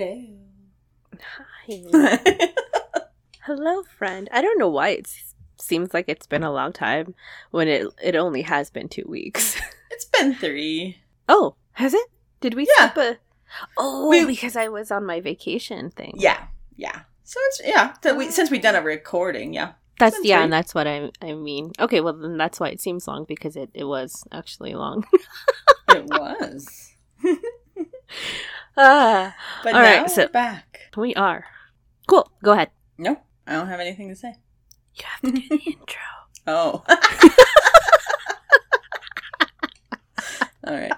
Hello. Hi. Hello, friend. I don't know why it seems like it's been a long time when it only has been 2 weeks. It's been 3. Oh, has it? Did we skip a... Oh, because I was on my vacation thing. Yeah. So it's, since we've done a recording, and that's what I mean. Okay, well, then that's why it seems long, because it was actually long. It was. But all now right, so we're back. We are. Cool. Go ahead. No, I don't have anything to say. You have to do the intro. Oh. All right.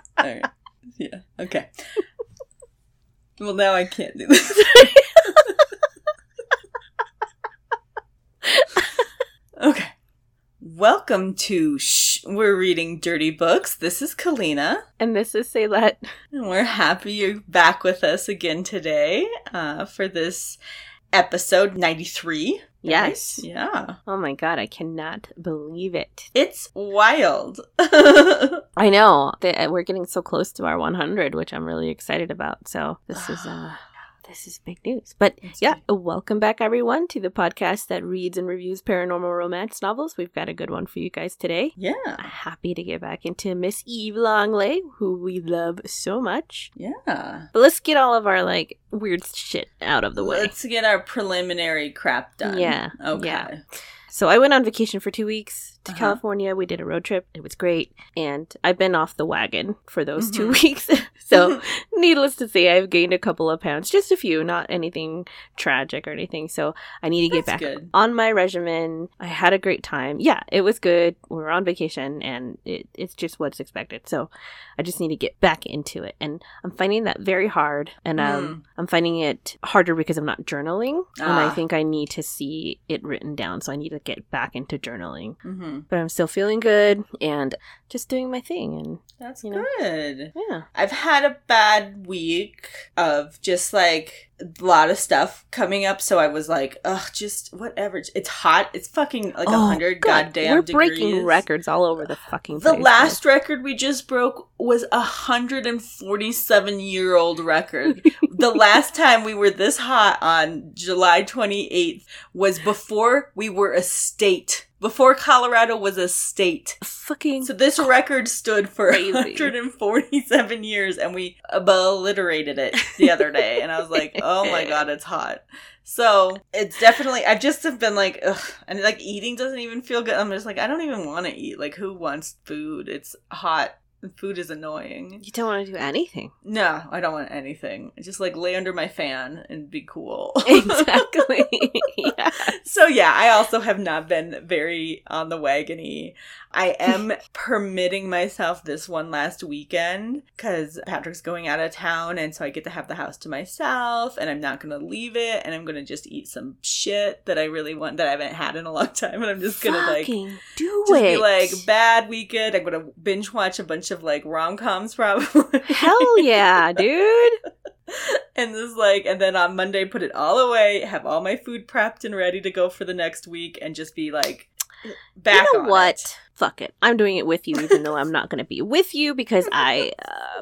Yeah, okay. Well, now I can't do this. Okay. Welcome to We're Reading Dirty Books. This is Kalina. And this is Saylette. And we're happy you're back with us again today for this episode 93. Yes. Right? Yeah. Oh my god, I cannot believe it. It's wild. I know. We're getting so close to our 100, which I'm really excited about. So this is big news. But welcome back, everyone, to the podcast that reads and reviews paranormal romance novels. We've got a good one for you guys today. Yeah. I'm happy to get back into Miss Eve Longley, who we love so much. Yeah. But let's get all of our, weird shit out of the way. Let's get our preliminary crap done. Yeah. Okay. Yeah. So I went on vacation for 2 weeks to California. We did a road trip. It was great. And I've been off the wagon for those 2 weeks. So needless to say, I've gained a couple of pounds. Just a few, not anything tragic or anything. So I need to get back on my regimen. I had a great time. Yeah, it was good. We were on vacation and it's just what's expected. So I just need to get back into it. And I'm finding that very hard. And I'm finding it harder because I'm not journaling. And I think I need to see it written down. So I need to get back into journaling, but I'm still feeling good and just doing my thing, and that's good. Yeah, I've had a bad week of just a lot of stuff coming up, so I was just whatever. It's hot. It's fucking 100 goddamn degrees. We're breaking records all over the fucking place. The last record we just broke was 147-year-old record. The last time we were this hot on July 28th was before we were a state. Before Colorado was a state. Fucking. So this record stood for crazy. 147 years, and we obliterated it the other day. And I was like, oh my god, it's hot. So it's definitely, I just have been like, ugh. And eating doesn't even feel good. I'm just I don't even want to eat. Who wants food? It's hot. Food is annoying. You don't want to do anything. No, I don't want anything. I just lay under my fan and be cool. Exactly. Yeah. So I also have not been very on the wagon-y. I am permitting myself this one last weekend because Patrick's going out of town, and so I get to have the house to myself, and I'm not going to leave it, and I'm going to just eat some shit that I really want that I haven't had in a long time, and I'm just going to be bad weekend. I'm going to binge watch a bunch of rom-coms probably. Hell yeah, dude. And this and then on Monday put it all away, have all my food prepped and ready to go for the next week, and just be back on what? It. Fuck it. I'm doing it with you, even though I'm not going to be with you, because I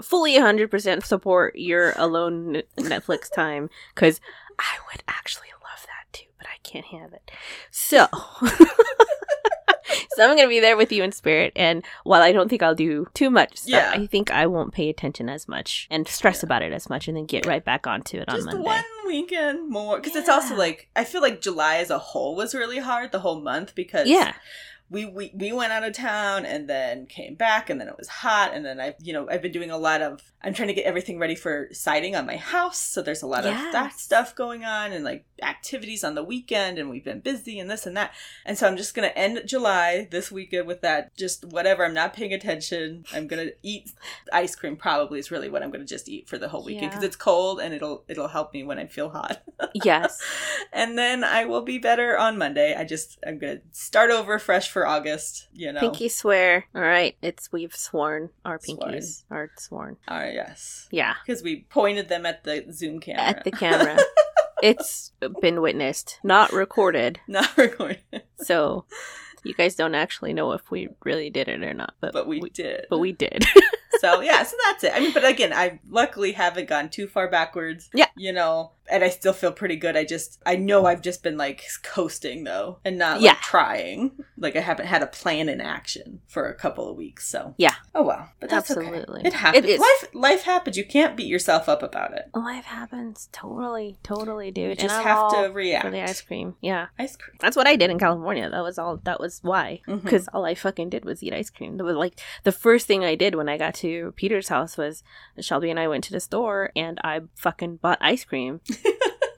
fully 100% support your alone Netflix time, because I would actually love that too, but I can't have it. So... So I'm going to be there with you in spirit, and while I don't think I'll do too much stuff, I think I won't pay attention as much and stress about it as much, and then get right back onto it on Monday. Just one weekend more, because it's also I feel July as a whole was really hard, the whole month, because we went out of town and then came back, and then it was hot, and then I've been doing a lot of, I'm trying to get everything ready for siding on my house, so there's a lot of that stuff going on, and activities on the weekend, and we've been busy and this and that, and so I'm just gonna end July this weekend with that, just whatever, I'm not paying attention, I'm gonna eat ice cream probably is really what I'm gonna just eat for the whole weekend, because it's cold and it'll help me when I feel hot. Yes. And then I will be better on Monday. I'm gonna start over fresh for August, Pinky swear. All right. We've sworn our pinkies are sworn. Oh, yes. Yeah. Because we pointed them at the Zoom camera. At the camera. It's been witnessed. Not recorded. Not recorded. So you guys don't actually know if we really did it or not. But we did. So, yeah, so that's it. I mean, but again, I luckily haven't gone too far backwards. Yeah. You know, and I still feel pretty good. I know I've just been like coasting though and not like trying. Like I haven't had a plan in action for a couple of weeks. So, yeah. Oh, well. But that's okay. It happens. It is. Life happens. You can't beat yourself up about it. Life happens. Totally. Totally, dude. You just have to react. For the ice cream. Yeah. Ice cream. That's what I did in California. That was why. Because all I fucking did was eat ice cream. That was like the first thing I did when I got to Peter's house was Shelby and I went to the store and I fucking bought ice cream.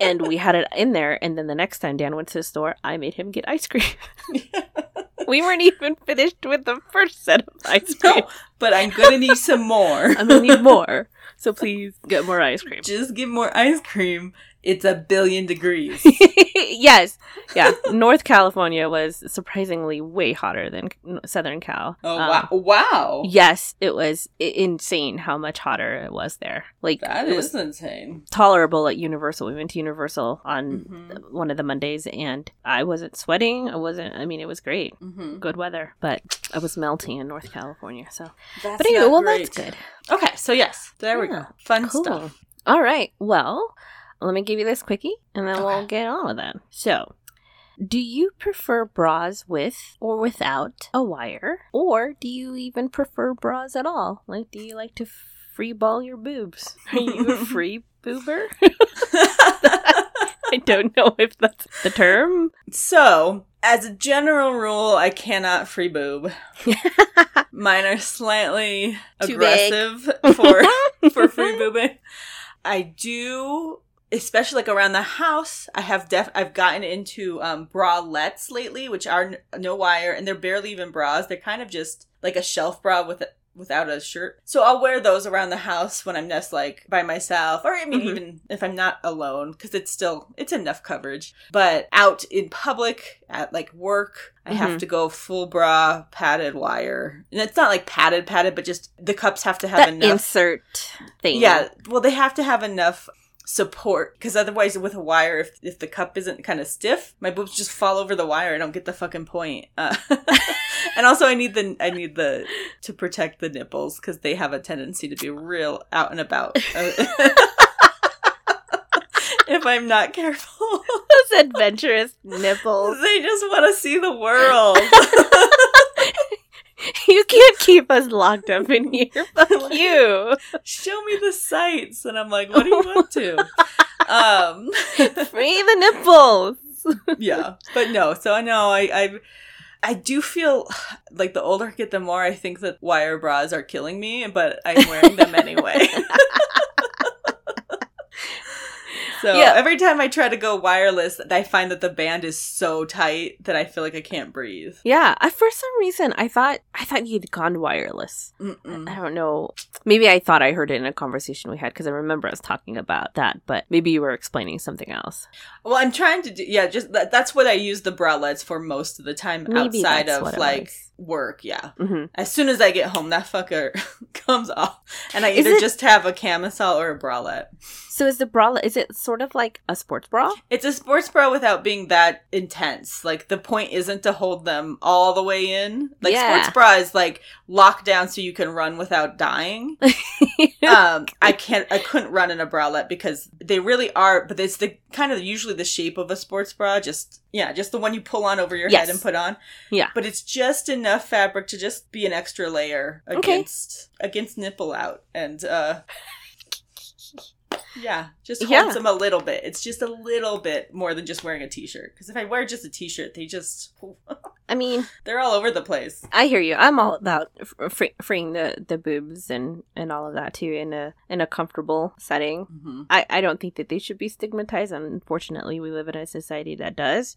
And we had it in there. And then the next time Dan went to the store, I made him get ice cream. We weren't even finished with the first set of ice cream. No, but I'm going to need some more. I'm going to need more. So please get more ice cream. Just get more ice cream. It's 1,000,000,000 degrees. Yes. Yeah. North California was surprisingly way hotter than Southern Cal. Oh, wow. Wow. Yes. It was insane how much hotter it was there. Like that is insane. Tolerable at Universal. We went to Universal on one of the Mondays and I wasn't sweating. It was great. Mm-hmm. Good weather. But I was melting in North California. So, that's good. Okay. So, yes. There we go. Fun stuff. All right. Well, let me give you this quickie, and then we'll get on with it. So, do you prefer bras with or without a wire? Or do you even prefer bras at all? Like, do you like to free ball your boobs? Are you a free boober? I don't know if that's the term. So, as a general rule, I cannot free boob. Mine are slightly aggressive for free boobing. I do... Especially like around the house, I've gotten into bralettes lately, which are no wire, and they're barely even bras. They're kind of just like a shelf bra without a shirt. So I'll wear those around the house when I'm just like by myself, or I mean even if I'm not alone, because it's enough coverage. But out in public at like work, I have to go full bra padded wire, and it's not like padded, but just the cups have to have that enough insert thing. Yeah, well, they have to have enough support, because otherwise with a wire, if the cup isn't kind of stiff, my boobs just fall over the wire. I don't get the fucking point. And also I need to protect the nipples, because they have a tendency to be real out and about if I'm not careful. Those adventurous nipples, they just want to see the world. You can't keep us locked up in here. Fuck you. Show me the sights. And I'm like, what do you want to? Free the nipples. Yeah. But no. So I do feel like the older I get, the more I think that wire bras are killing me. But I'm wearing them anyway. So every time I try to go wireless, I find that the band is so tight that I feel like I can't breathe. Yeah. For some reason, I thought you'd gone wireless. Mm-mm. I don't know. Maybe I thought I heard it in a conversation we had, because I remember us talking about that. But maybe you were explaining something else. Well, I'm trying to do... Yeah, just that's what I use the bralettes for most of the time outside of like... work. Yeah. Mm-hmm. As soon as I get home, that fucker comes off, and I either just have a camisole or a bralette. So is it sort of like a sports bra? It's a sports bra without being that intense. Like the point isn't to hold them all the way in. Like sports bra is like locked down so you can run without dying. I couldn't run in a bralette, because they really are, but it's the kind of usually the shape of a sports bra, just the one you pull on over your head and put on. Yeah. But it's just enough fabric to just be an extra layer against nipple out. And just holds them a little bit. It's just a little bit more than just wearing a t-shirt. Because if I wear just a t-shirt, they just... I mean... They're all over the place. I hear you. I'm all about freeing the boobs and all of that, too, in a comfortable setting. Mm-hmm. I don't think that they should be stigmatized. Unfortunately, we live in a society that does.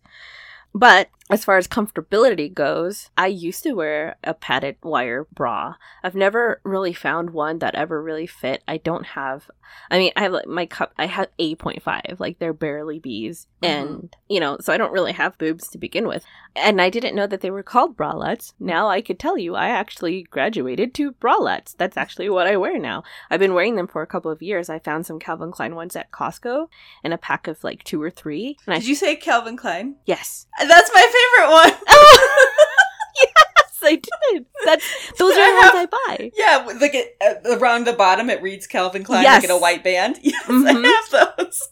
But as far as comfortability goes, I used to wear a padded wire bra. I've never really found one that ever really fit. I have like my cup, I have 8.5, like they're barely B's. Mm-hmm. And, so I don't really have boobs to begin with. And I didn't know that they were called bralettes. Now I could tell you I actually graduated to bralettes. That's actually what I wear now. I've been wearing them for a couple of years. I found some Calvin Klein ones at Costco in a pack of like 2 or 3. Did you say Calvin Klein? Yes. That's my favorite one. Oh, yes. I did. Those are the ones I buy. Yeah, like around the bottom it reads Calvin Klein, yes, like in a white band. Yes, I have those.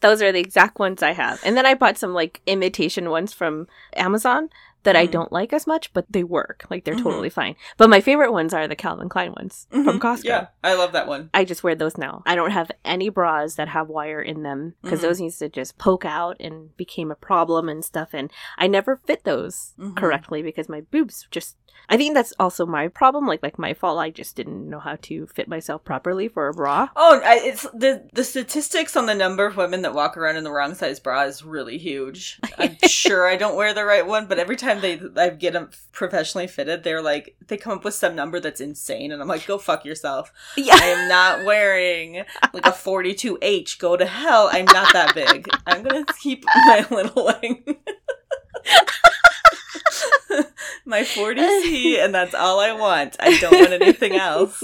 Those are the exact ones I have. And then I bought some like imitation ones from Amazon that I don't like as much, but they work. Like they're totally fine. But my favorite ones are the Calvin Klein ones from Costco. Yeah, I love that one. I just wear those now. I don't have any bras that have wire in them because those used to just poke out and became a problem and stuff. And I never fit those correctly because my boobs just... I think that's also my problem. Like my fault. I just didn't know how to fit myself properly for a bra. Oh, it's the statistics on the number of women that walk around in the wrong size bra is really huge. I'm sure I don't wear the right one, but every time I get them professionally fitted, they're like, they come up with some number that's insane, and I'm like, go fuck yourself. Yeah. I am not wearing like a 42H. Go to hell. I'm not that big. I'm gonna keep my little length. My 40C, and that's all I want. I don't want anything else.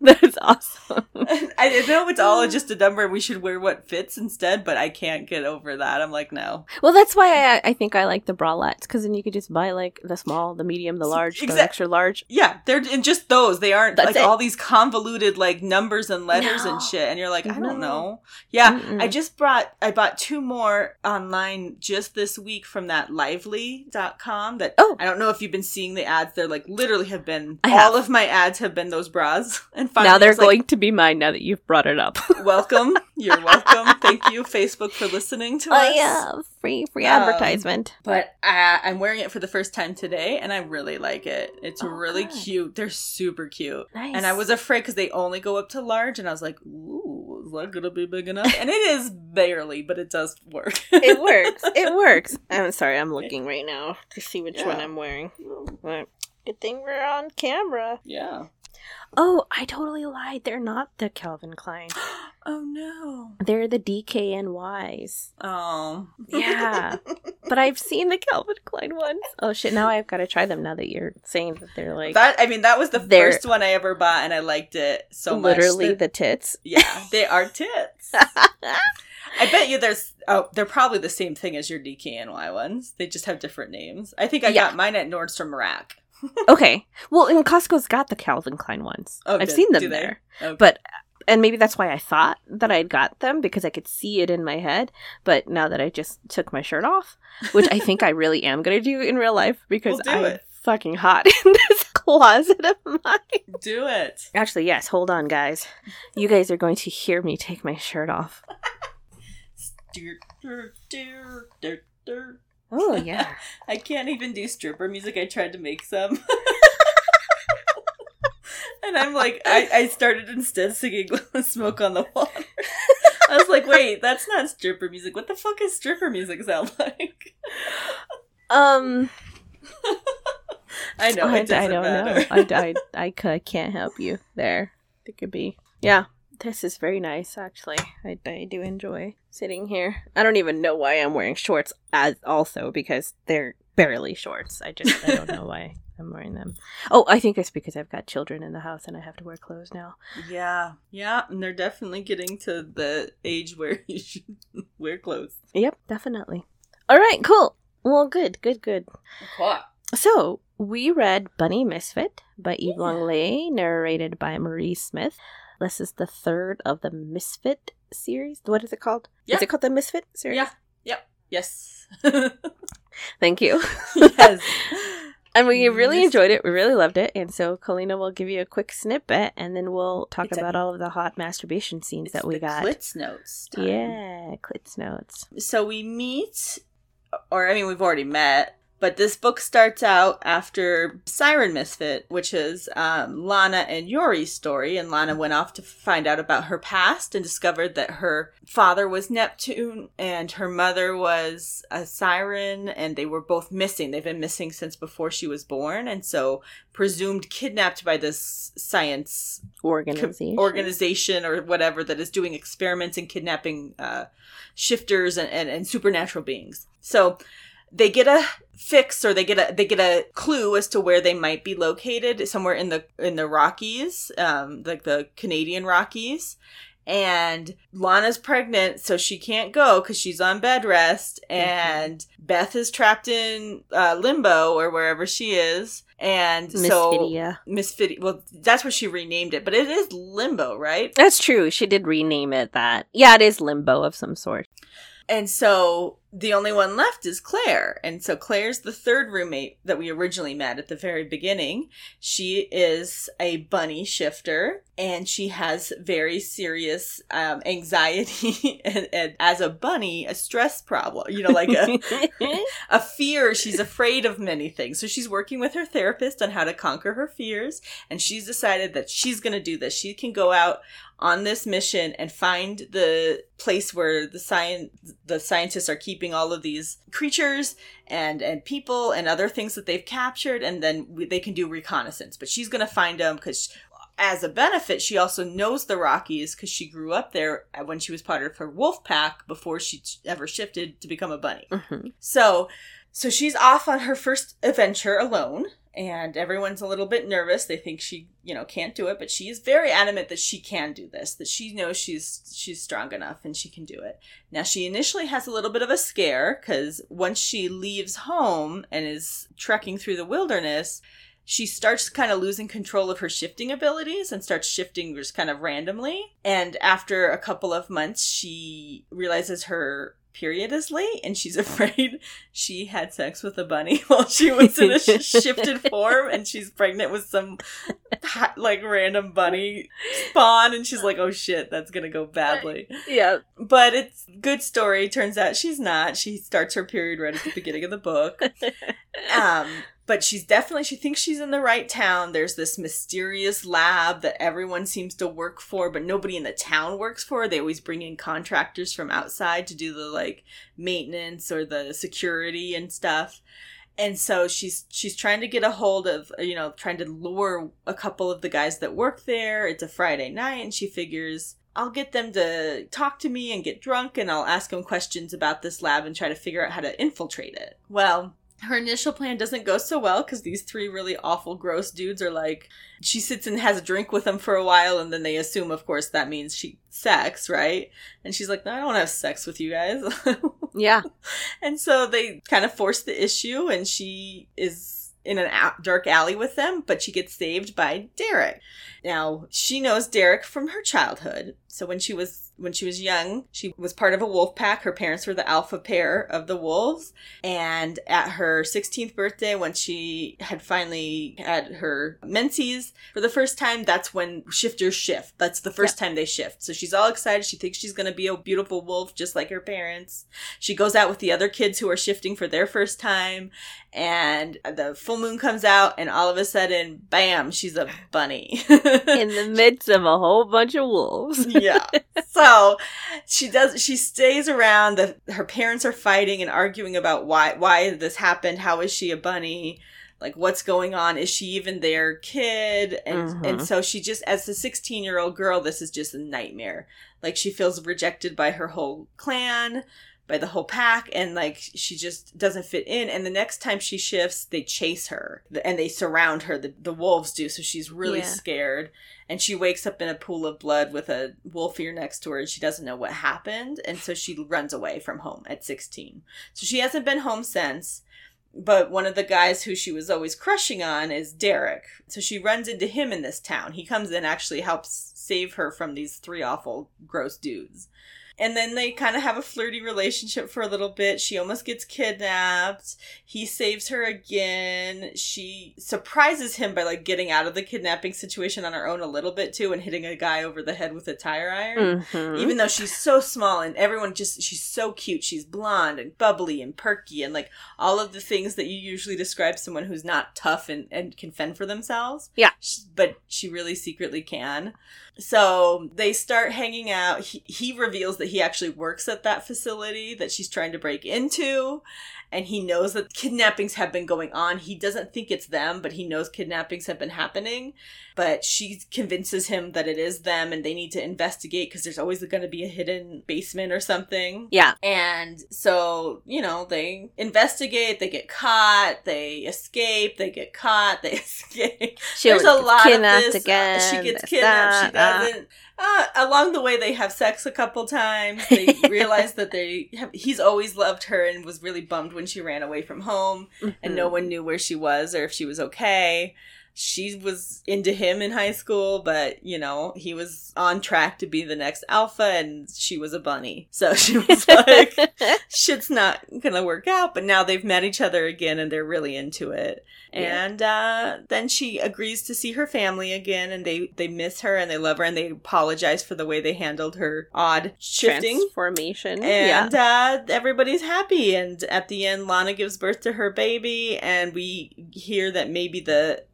That's awesome. I know it's all just a number. We should wear what fits instead, but I can't get over that. I'm like, no. Well, that's why I think I like the bralettes, because then you could just buy like the small, the medium, the large, the extra large. Yeah, they're just those. They aren't that's like it. All these convoluted like numbers and letters and shit. And you're like, I don't know. Yeah, I bought two more online just this week from that lively.com. That I don't know if you've been seeing the ads. They're like literally have been. All of my ads have been those bras. And finally, now they're going to be mine now that you've brought it up. Welcome. You're welcome. Thank you, Facebook, for listening to us. Yeah. Free advertisement. But I'm wearing it for the first time today, and I really like it. It's really cute. They're super cute. Nice. And I was afraid because they only go up to large, and I was like, ooh, is that going to be big enough? And it is barely, but it does work. It works. It works. I'm sorry. I'm looking right now to see which one I'm wearing. But good thing we're on camera. Yeah. Oh, I totally lied. They're not the Calvin Klein. Oh, no. They're the DKNYs. Oh. Yeah. But I've seen the Calvin Klein ones. Oh, shit. Now I've got to try them now that you're saying that they're like... That, I mean, that was the first one I ever bought, and I liked it so much. Literally the tits. Yeah, they are tits. I bet you they're probably the same thing as your DKNY ones. They just have different names. I think I got mine at Nordstrom Rack. Okay. Well, and Costco's got the Calvin Klein ones. Oh, I've seen them there. Okay. But, and maybe that's why I thought that I'd got them, because I could see it in my head. But now that I just took my shirt off, which I think I really am going to do in real life, because I'm fucking hot in this closet of mine. Do it. Actually, yes. Hold on, guys. You guys are going to hear me take my shirt off. Oh, yeah. I can't even do stripper music. I tried to make some. And I'm like, I started instead singing Smoke on the Water. I was like, wait, that's not stripper music. What the fuck is stripper music sound like? I know. I don't know. I can't help you there. It could be. Yeah. This is very nice, actually. I do enjoy sitting here. I don't even know why I'm wearing shorts because they're barely shorts. I don't know why I'm wearing them. Oh, I think it's because I've got children in the house and I have to wear clothes now. Yeah. Yeah, and they're definitely getting to the age where you should wear clothes. Yep, definitely. All right, cool. Well, good. Cool. So, we read Bunny Misfit by Eve Longley, narrated by Marie Smith. This is the third of the Misfit series. What is it called? Yeah. Is it called the Misfit series? Yeah. Yep. Yes. Thank you. Yes. And we really enjoyed it. We really loved it. And so Colina will give you a quick snippet, and then we'll talk about all of the hot masturbation scenes that we got. Clitz notes. Time. Yeah, Clitz notes. So we we've already met. But this book starts out after Siren Misfit, which is Lana and Yuri's story. And Lana went off to find out about her past and discovered that her father was Neptune and her mother was a siren. And they were both missing. They've been missing since before she was born. And so presumed kidnapped by this science organization or whatever that is doing experiments and kidnapping shifters and supernatural beings. So... they get a fix, or they get a clue as to where they might be located, somewhere in the Rockies, like the Canadian Rockies. And Lana's pregnant, so she can't go because she's on bed rest. And Beth is trapped in limbo or wherever she is. And Misfidia. Misfidia. Well, that's what she renamed it. But it is limbo, right? That's true. She did rename it that. Yeah, it is limbo of some sort. And so the only one left is Claire. And so Claire's the third roommate that we originally met at the very beginning. She is a bunny shifter, and she has very serious anxiety and as a bunny, a stress problem, you know, like a, a fear. She's afraid of many things. So she's working with her therapist on how to conquer her fears. And she's decided that she's going to do this. She can go out on this mission and find the place where the scientists are keeping all of these creatures and people and other things that they've captured, and then they can do reconnaissance. But she's going to find them because, as a benefit, she also knows the Rockies because she grew up there when she was part of her wolf pack before she ever shifted to become a bunny. Mm-hmm. So she's off on her first adventure alone. And everyone's a little bit nervous. They think she, can't do it. But she is very adamant that she can do this, that she knows she's strong enough and she can do it. Now, she initially has a little bit of a scare because once she leaves home and is trekking through the wilderness, she starts kind of losing control of her shifting abilities and starts shifting just kind of randomly. And after a couple of months, she realizes her period is late, and she's afraid she had sex with a bunny while she was in a shifted form, and she's pregnant with some random bunny spawn, and she's like, oh shit, that's gonna go badly. Yeah, but it's good story. Turns out she's not. She starts her period right at the beginning of the book. But she thinks she's in the right town. There's this mysterious lab that everyone seems to work for, but nobody in the town works for. They always bring in contractors from outside to do the maintenance or the security and stuff. And so she's trying to get a hold of, trying to lure a couple of the guys that work there. It's a Friday night, and she figures, I'll get them to talk to me and get drunk, and I'll ask them questions about this lab and try to figure out how to infiltrate it. Well, her initial plan doesn't go so well because these three really awful, gross dudes are she sits and has a drink with them for a while, and then they assume, of course, that means sex, right? And she's like, no, I don't have sex with you guys. Yeah. And so they kind of force the issue, and she is in a dark alley with them, but she gets saved by Derek. Now, she knows Derek from her childhood. So when she was young, she was part of a wolf pack. Her parents were the alpha pair of the wolves. And at her 16th birthday, when she had finally had her menses for the first time, that's when shifters shift. That's the first time they shift. So she's all excited. She thinks she's going to be a beautiful wolf just like her parents. She goes out with the other kids who are shifting for their first time. And the full moon comes out, and all of a sudden, bam, she's a bunny. In the midst of a whole bunch of wolves. Yeah. So she stays around. Her parents are fighting and arguing about why this happened. How is she a bunny? What's going on? Is she even their kid? And and so she just, as a 16-year-old girl, this is just a nightmare. She feels rejected by her whole clan, by the whole pack, and she just doesn't fit in. And the next time she shifts, they chase her and they surround her. The wolves do. So she's really scared, and she wakes up in a pool of blood with a wolf ear next to her, and she doesn't know what happened. And so she runs away from home at 16. So she hasn't been home since. But one of the guys who she was always crushing on is Derek. So she runs into him in this town. He comes in, actually helps save her from these three awful, gross dudes. And then they kind of have a flirty relationship for a little bit. She almost gets kidnapped. He saves her again. She surprises him by getting out of the kidnapping situation on her own a little bit too, and hitting a guy over the head with a tire iron. Mm-hmm. Even though she's so small, and she's so cute. She's blonde and bubbly and perky and all of the things that you usually describe someone who's not tough and can fend for themselves. Yeah. But she really secretly can. So they start hanging out. He reveals that he actually works at that facility that she's trying to break into. and he knows that kidnappings have been going on. He doesn't think it's them, but he knows kidnappings have been happening. But she convinces him that it is them and they need to investigate because there's always going to be a hidden basement or something. Yeah. And so, you know, they investigate, they get caught, they escape, they get caught, they escape. There's a lot of this. Again, she gets kidnapped. She doesn't. Along the way, they have sex a couple times. They realize that he's always loved her and was really bummed when she ran away from home, mm-hmm. and no one knew where she was or if she was okay. She was into him in high school, but, you know, he was on track to be the next alpha, and she was a bunny. So she was like, shit's not gonna work out. But now they've met each other again, and they're really into it. Yeah. And then she agrees to see her family again, and they miss her, and they love her, and they apologize for the way they handled her odd shifting. Transformation. And everybody's happy. And at the end, Lana gives birth to her baby, and we hear that maybe the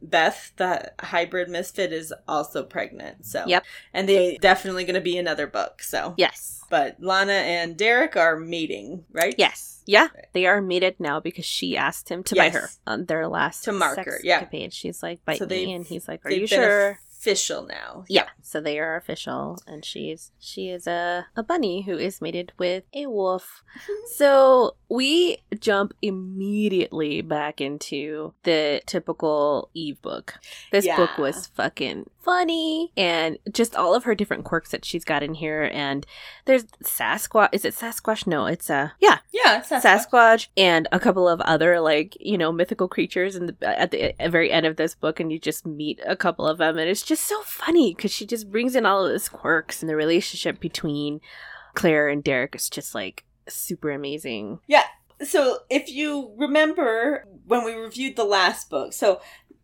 hybrid misfit is also pregnant. So, yep. And they're definitely going to be another book. So, yes. But Lana and Derek are mating, right? Yes. Yeah. Right. They are mated now because she asked him to bite her on their last sex escapade. She's like, bite me. And he's like, are you sure? Official now. Yeah. So they are official, and she is a bunny who is mated with a wolf. So we jump immediately back into the typical Eve book. This book was fucking funny, and just all of her different quirks that she's got in here. And there's Sasquatch. Is it Sasquatch? No, it's it's Sasquatch, and a couple of other, like, you know, mythical creatures. And at the very end of this book, and you just meet a couple of them, and it's just so funny because she just brings in all of these quirks, and the relationship between Claire and Derek is just like super amazing. Yeah. So if you remember when we reviewed the last book, so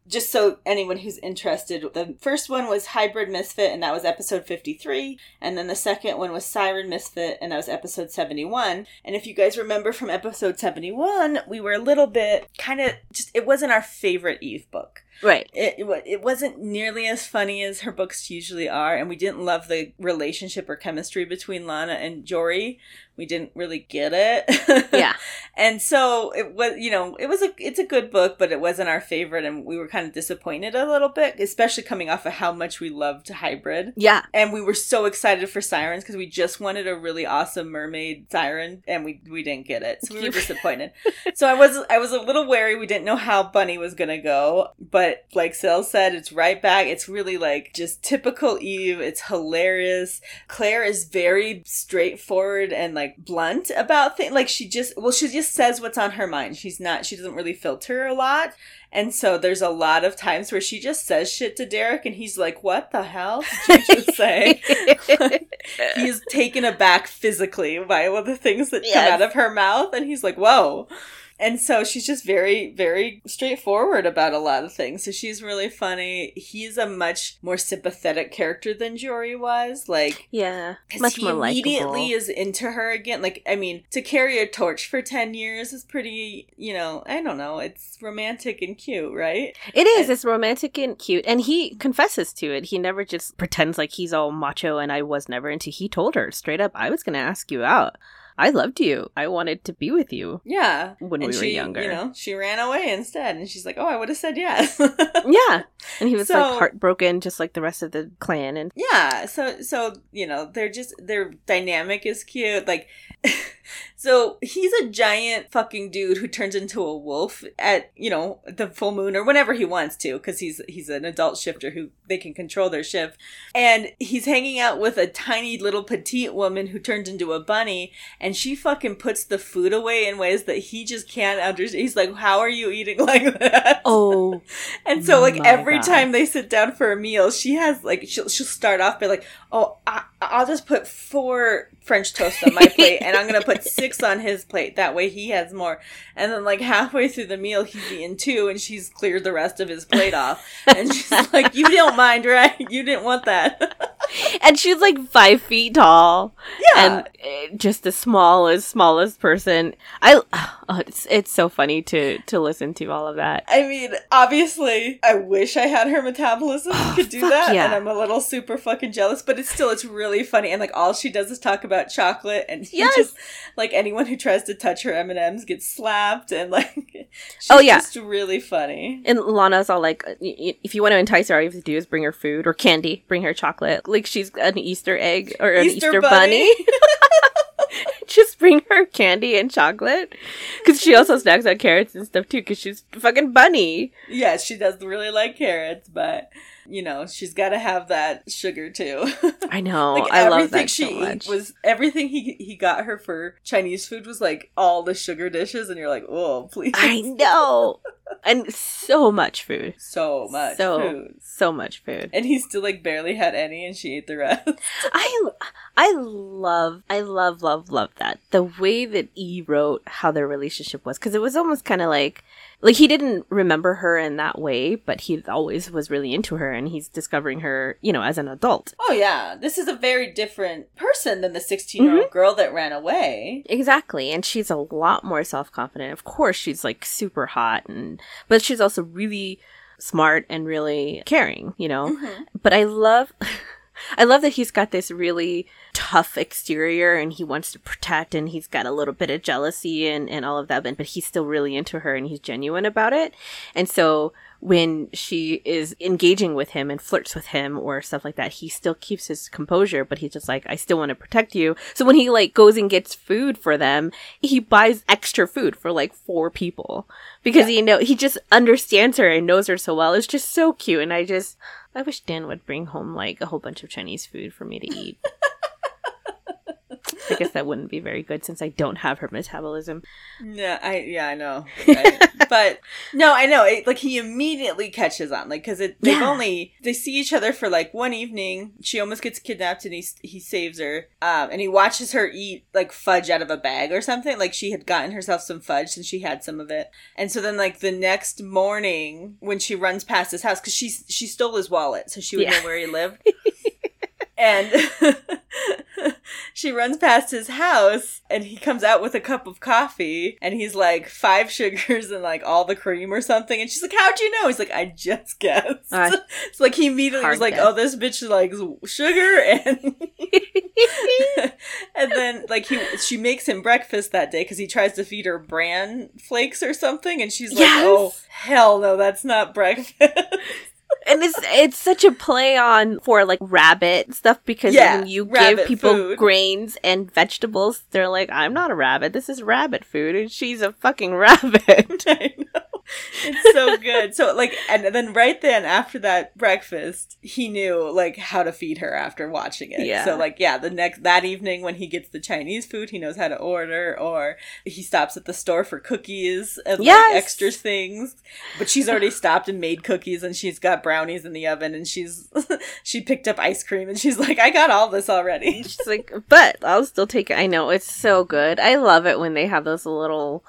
just so anyone who's interested, the first one was Hybrid Misfit, and that was episode 53. And then the second one was Siren Misfit, and that was episode 71. And if you guys remember from episode 71, we were a little bit kind of just, it wasn't our favorite Eve book. Right. It wasn't nearly as funny as her books usually are, and we didn't love the relationship or chemistry between Lana and Jory. We didn't really get it. Yeah. And so it was, you know, it's a good book, but it wasn't our favorite, and we were kind of disappointed a little bit, especially coming off of how much we loved Hybrid. Yeah. And we were so excited for Sirens because we just wanted a really awesome mermaid siren, and we didn't get it. So we were disappointed. So I was a little wary. We didn't know how Bunny was going to go, but like Sel said, it's right back. It's really like just typical Eve. It's hilarious. Claire is very straightforward and like blunt about things. Like she just says what's on her mind. She doesn't really filter a lot. And so there's a lot of times where she just says shit to Derek, and he's like, what the hell did you just say? He is taken aback physically by all the things that come out of her mouth, and he's like, whoa. And so she's just very, very straightforward about a lot of things. So she's really funny. He's a much more sympathetic character than Jory was. Like, yeah, much more likable. He immediately is into her again. Like, I mean, to carry a torch for 10 years is pretty, you know, I don't know. It's romantic and cute, right? It is. It's romantic and cute. And he confesses to it. He never just pretends like he's all macho and I was never into. He told her straight up, I was going to ask you out. I loved you. I wanted to be with you. Yeah. When we were younger. You know, she ran away instead. And she's like, oh, I would have said yes. Yeah. And he was like heartbroken, just like the rest of the clan. And yeah. So, you know, they're just, their dynamic is cute. Like, so he's a giant fucking dude who turns into a wolf at, you know, the full moon or whenever he wants to, because he's an adult shifter who they can control their shift. And he's hanging out with a tiny little petite woman who turns into a bunny. And she fucking puts the food away in ways that he just can't understand. He's like, how are you eating like that? Oh. And so, like, every time they sit down for a meal, she has, like, she'll start off by, like, oh, I'll just put 4 French toast on my plate, and I'm going to put 6 on his plate. That way he has more. And then, like, halfway through the meal, he's eaten 2, and she's cleared the rest of his plate off. And she's like, you don't mind, right? You didn't want that. And she's like 5 feet tall, and just the smallest person. It's so funny to listen to all of that. I mean, obviously, I wish I had her metabolism could do that, and I'm a little super fucking jealous. But it's really funny, and like all she does is talk about chocolate, and just like anyone who tries to touch her M&Ms gets slapped, and like she's just really funny. And Lana's all like, if you want to entice her, all you have to do is bring her food or candy, bring her chocolate. Like she's an Easter egg or an Easter bunny. Just bring her candy and chocolate, because she also snacks on carrots and stuff too, because she's fucking bunny. Yes, she does really like carrots, but you know she's got to have that sugar too. I know. Like, I love that so much. Was everything he got her for Chinese food was like all the sugar dishes, and you're like, oh please. I know. And so much food. So much food. And he still like barely had any, and she ate the rest. I love that. The way that E wrote how their relationship was, because it was almost kind of like he didn't remember her in that way, but he always was really into her, and he's discovering her, you know, as an adult. Oh yeah, this is a very different person than the 16-year-old girl that ran away. Exactly, and she's a lot more self-confident. Of course, she's like super hot, but she's also really smart and really caring, you know. Mm-hmm. But I love that he's got this really tough exterior, and he wants to protect, and he's got a little bit of jealousy and all of that, but he's still really into her, and he's genuine about it. And so when she is engaging with him and flirts with him or stuff like that, he still keeps his composure, but he's just like, I still want to protect you. So when he like goes and gets food for them, he buys extra food for like 4 people because he just understands her and knows her so well. It's just so cute. And I wish Dan would bring home like a whole bunch of Chinese food for me to eat. I guess that wouldn't be very good since I don't have her metabolism. Yeah, I know. Right? But no, I know. It, like he immediately catches on, like because they see each other for like one evening. She almost gets kidnapped, and he saves her, and he watches her eat like fudge out of a bag or something. Like she had gotten herself some fudge, and she had some of it, and so then like the next morning when she runs past his house because she stole his wallet, so she would know where he lived. And she runs past his house, and he comes out with a cup of coffee, and he's like 5 sugars and like all the cream or something. And she's like, how'd you know? He's like, I just guessed. It's like he immediately was like, oh, this bitch likes sugar. And and then like she makes him breakfast that day because he tries to feed her bran flakes or something. And she's like, oh, hell no, that's not breakfast. And it's such a play on for like rabbit stuff because when you give people food, grains and vegetables, they're like, I'm not a rabbit. This is rabbit food. And she's a fucking rabbit. I know. It's so good. So like, and then right then after that breakfast, he knew like how to feed her after watching it. Yeah. So like, yeah, that evening when he gets the Chinese food, he knows how to order, or he stops at the store for cookies and like extra things. But she's already stopped and made cookies, and she's got brownies in the oven, and she picked up ice cream, and she's like, I got all this already. She's like, but I'll still take it. I know, it's so good. I love it when they have those little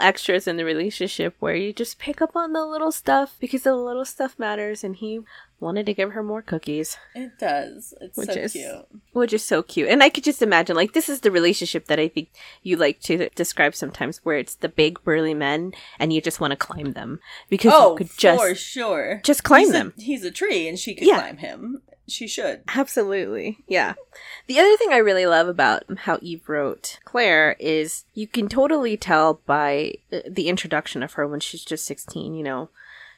extras in the relationship where you just pick up on the little stuff because the little stuff matters, and he wanted to give her more cookies. It does. It's so cute. Which is so cute. And I could just imagine, like, this is the relationship that I think you like to describe sometimes, where it's the big burly men and you just want to climb them because you could just for sure. Just climb them. He's a tree, and she could climb him. She should. Absolutely. Yeah. The other thing I really love about how Eve wrote Claire is you can totally tell by the introduction of her when she's just 16, you know.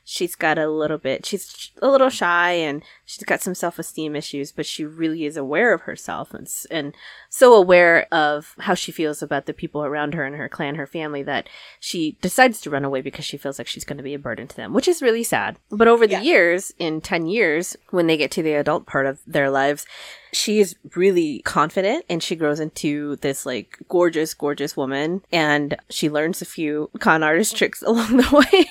She's a little shy, and she's got some self-esteem issues, but she really is aware of herself and so aware of how she feels about the people around her and her clan, her family, that she decides to run away because she feels like she's going to be a burden to them, which is really sad. But over the years, in 10 years, when they get to the adult part of their lives, she is really confident, and she grows into this like gorgeous, gorgeous woman, and she learns a few con artist tricks along the way,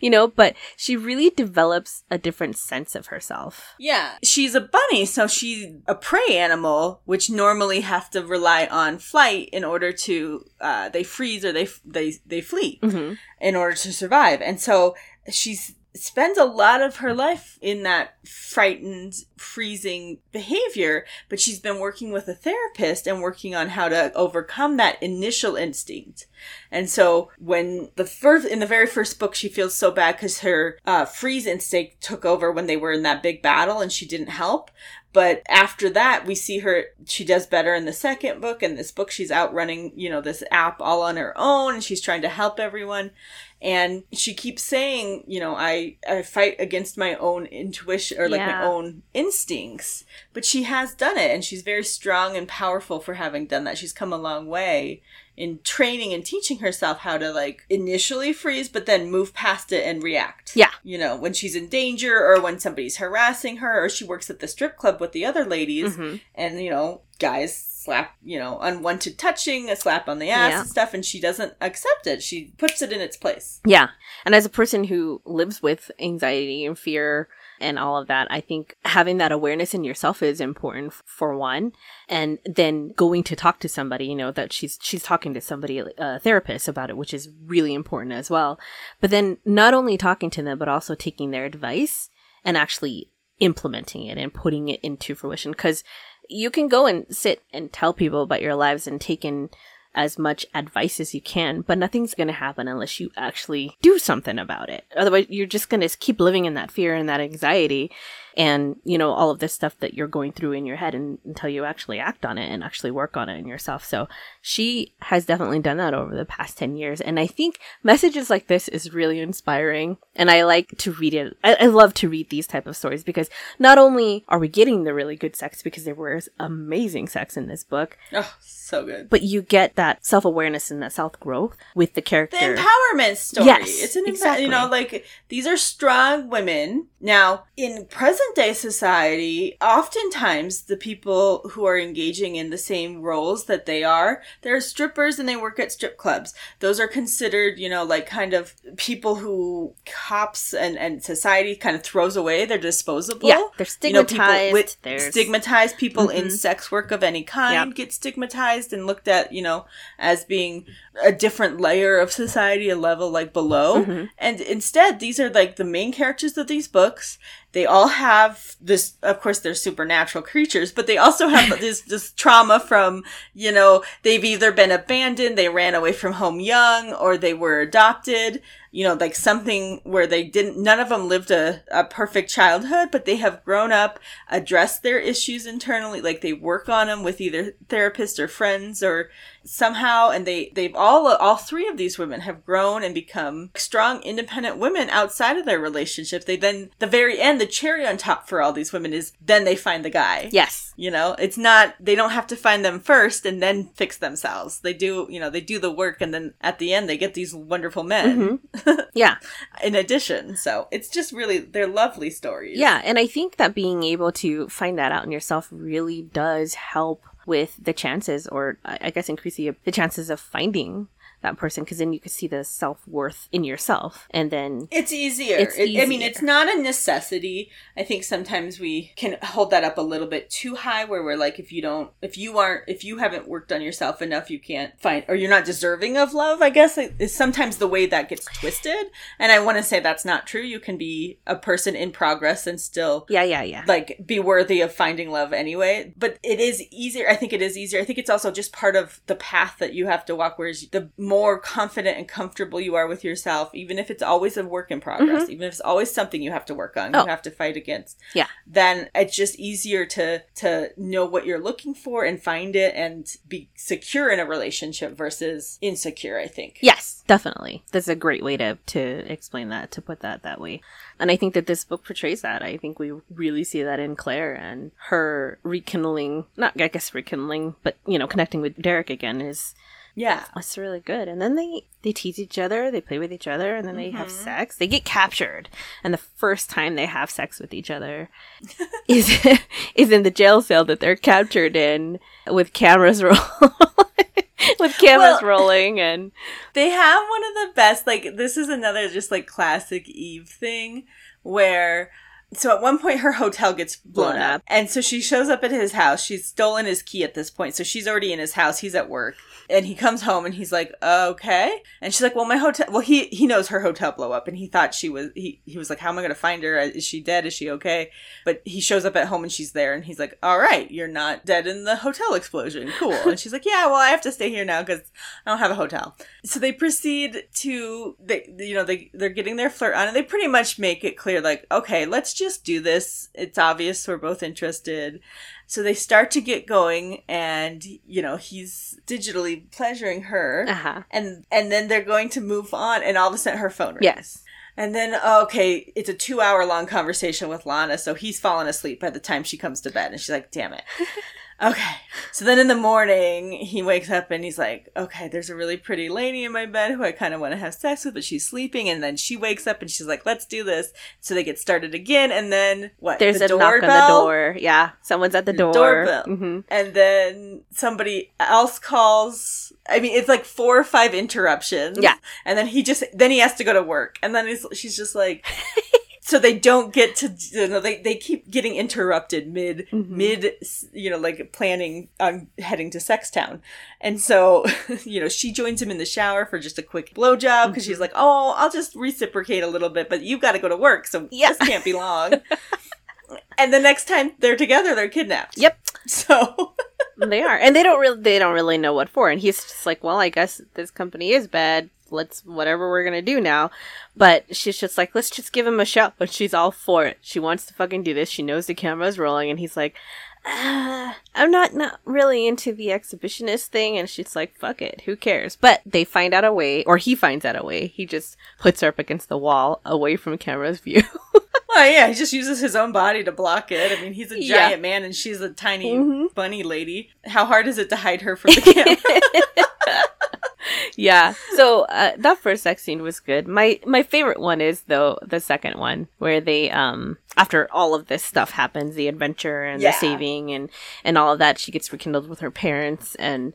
you know, but she really develops a different sense of herself. Yeah. She's a bunny, so she's a prey animal, which normally have to rely on flight in order to, they freeze or they flee in order to survive. And so she's spends a lot of her life in that frightened, freezing behavior, but she's been working with a therapist and working on how to overcome that initial instinct. And so when in the very first book, she feels so bad because her freeze instinct took over when they were in that big battle and she didn't help. But after that, we see her, she does better in the second book. In this book, she's out running, you know, this app all on her own, and she's trying to help everyone. And she keeps saying, you know, I fight against my own intuition or like my own instincts. But she has done it, and she's very strong and powerful for having done that. She's come a long way in training and teaching herself how to like initially freeze, but then move past it and react. Yeah. You know, when she's in danger or when somebody's harassing her, or she works at the strip club with the other ladies and, you know, guys slap, you know, unwanted touching, a slap on the ass and stuff, and she doesn't accept it. She puts it in its place. Yeah. And as a person who lives with anxiety and fear and all of that, I think having that awareness in yourself is important for one. And then going to talk to somebody, you know, that she's talking to somebody, a therapist about it, which is really important as well. But then not only talking to them, but also taking their advice and actually implementing it and putting it into fruition. Because you can go and sit and tell people about your lives and take in as much advice as you can, but nothing's going to happen unless you actually do something about it. Otherwise, you're just going to keep living in that fear and that anxiety and, you know, all of this stuff that you're going through in your head until you actually act on it and actually work on it in yourself. So she has definitely done that over the past 10 years. And I think messages like this is really inspiring. And I like to read it. I love to read these type of stories because not only are we getting the really good sex, because there was amazing sex in this book. Oh, so good. But you get that self-awareness and that self-growth with the character. The empowerment story. Yes, it's an exactly. You know, like these are strong women. Now, in present day society, oftentimes the people who are engaging in the same roles that they are, they're strippers and they work at strip clubs. Those are considered, you know, like kind of people who cops and society kind of throws away. They're disposable. Yeah, they're stigmatized. You know, people stigmatized people in sex work of any kind get stigmatized and looked at, you know, as being a different layer of society, a level like below. And instead, these are like the main characters of these books. They all have this, of course, they're supernatural creatures, but they also have this trauma from, you know, they've either been abandoned, they ran away from home young, or they were adopted, you know, like something where they didn't, none of them lived a perfect childhood, but they have grown up, addressed their issues internally, like they work on them with either therapists or friends or somehow, and they've all three of these women have grown and become strong, independent women outside of their relationship. They then, the very end, the cherry on top for all these women is then they find the guy. Yes. You know, it's not, they don't have to find them first and then fix themselves. They do, you know, they do the work and then at the end they get these wonderful men. Yeah. In addition. So it's just really, they're lovely stories. Yeah. And I think that being able to find that out in yourself really does help with the chances, or I guess increase the chances of finding that person, because then you can see the self-worth in yourself, and then it's easier. I mean, it's not a necessity. I think sometimes we can hold that up a little bit too high, where we're like, if you haven't worked on yourself enough, you can't find, or you're not deserving of love, I guess is sometimes the way that gets twisted. And I want to say that's not true. You can be a person in progress and still like be worthy of finding love anyway. But it is easier. I think it is easier. I think it's also just part of the path that you have to walk, whereas the more confident and comfortable you are with yourself, even if it's always a work in progress, even if it's always something you have to work on, you have to fight against, then it's just easier to know what you're looking for and find it and be secure in a relationship versus insecure, I think. Yes, definitely. That's a great way to explain that, to put that way. And I think that this book portrays that. I think we really see that in Claire and her rekindling, but, you know, connecting with Derek again is... Yeah. That's really good. And then they tease each other, they play with each other, and then they have sex. They get captured. And the first time they have sex with each other is in the jail cell that they're captured in with cameras rolling. And they have one of the best, like, this is another just like classic Eve thing where... So at one point, her hotel gets blown up. And so she shows up at his house. She's stolen his key at this point. So she's already in his house. He's at work. And he comes home and he's like, okay. And she's like, well, my hotel. Well, he knows her hotel blew up. And he thought she was, he was like, how am I going to find her? Is she dead? Is she okay? But he shows up at home and she's there. And he's like, all right, you're not dead in the hotel explosion. Cool. And she's like, yeah, well, I have to stay here now because I don't have a hotel. So they proceed to, they're getting their flirt on. And they pretty much make it clear, like, okay, let's just just do this. It's obvious we're both interested. So they start to get going, and, you know, he's digitally pleasuring her. Uh-huh. And then they're going to move on, and all of a sudden her phone rings. Yes. And then, okay, it's a 2-hour-long conversation with Lana, so he's fallen asleep by the time she comes to bed. And she's like, damn it. Okay. So then in the morning, he wakes up and he's like, okay, there's a really pretty lady in my bed who I kind of want to have sex with, but she's sleeping. And then she wakes up and she's like, let's do this. So they get started again. And then what? There's a knock on the door. Yeah. Someone's at the door. Doorbell. Mm-hmm. And then somebody else calls. I mean, it's like 4 or 5 interruptions. Yeah. And then he has to go to work. And then she's just like... So they don't get to, you know, they keep getting interrupted mid, you know, like planning on heading to Sex Town. And so, you know, she joins him in the shower for just a quick blowjob because she's like, oh, I'll just reciprocate a little bit, but you've got to go to work. So this can't be long. And the next time they're together, they're kidnapped. Yep. So they are. And they don't really know what for. And he's just like, well, I guess this company is bad. Let's whatever we're going to do now. But she's just like, let's just give him a show. But she's all for it. She wants to fucking do this. She knows the camera's rolling. And he's like, I'm not really into the exhibitionist thing. And she's like, fuck it. Who cares? But they find out a way, or he finds out a way. He just puts her up against the wall away from camera's view. Well, yeah, he just uses his own body to block it. I mean, he's a giant man and she's a tiny bunny lady. How hard is it to hide her from the camera? Yeah. So that first sex scene was good. My favorite one is, though, the second one where they, after all of this stuff happens, the adventure and the saving and all of that, she gets rekindled with her parents and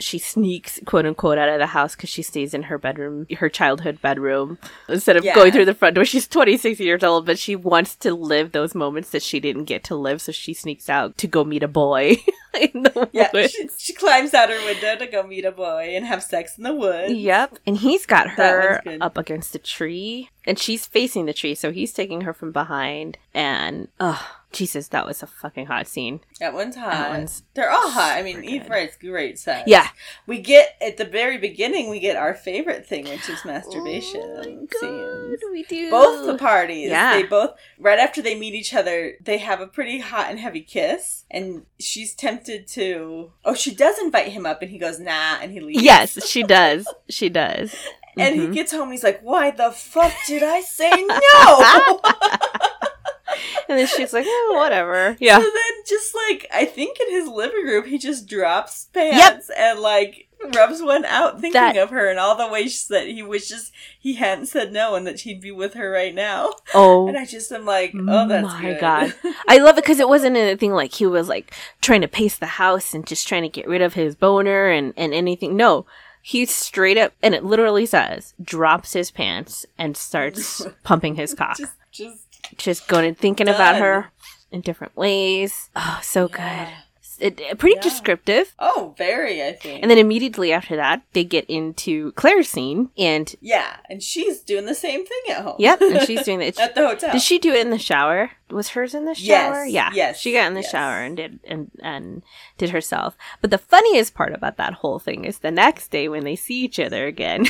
she sneaks, quote unquote, out of the house because she stays in her bedroom, her childhood bedroom, instead of going through the front door. She's 26 years old, but she wants to live those moments that she didn't get to live. So she sneaks out to go meet a boy. In the woods. Yeah, she climbs out her window to go meet a boy and have sex in the woods. Yep, and he's got her up against a tree, and she's facing the tree, so he's taking her from behind. And Jesus, that was a fucking hot scene. That one's hot. They're all hot. I mean, Eve writes great sex. Yeah, we get at the very beginning, we get our favorite thing, which is masturbation. Oh my God, we do. Both the parties. Yeah, they both right after they meet each other, they have a pretty hot and heavy kiss, and she's she does invite him up and he goes nah and he leaves. Yes, she does and he gets home, he's like, why the fuck did I say no? And then she's like, oh, whatever. Yeah. So then just like, I think in his living room he just drops pants and like rubs one out thinking of her and all the ways that he wishes he hadn't said no and that he'd be with her right now. Oh. And I just am like, oh, that's my good. God. I love it because it wasn't anything like he was like trying to pace the house and just trying to get rid of his boner and anything. No. He straight up, and it literally says, drops his pants and starts pumping his cock. Just going and thinking about her in different ways. Oh, so good. It pretty descriptive. Oh, very, I think. And then immediately after that, they get into Claire's scene. And and she's doing the same thing at home. Yep, and she's doing it at the hotel. Did she do it in the shower? Was hers in the shower? Yes, yeah. Yes, she got in the shower and did herself. But the funniest part about that whole thing is the next day when they see each other again.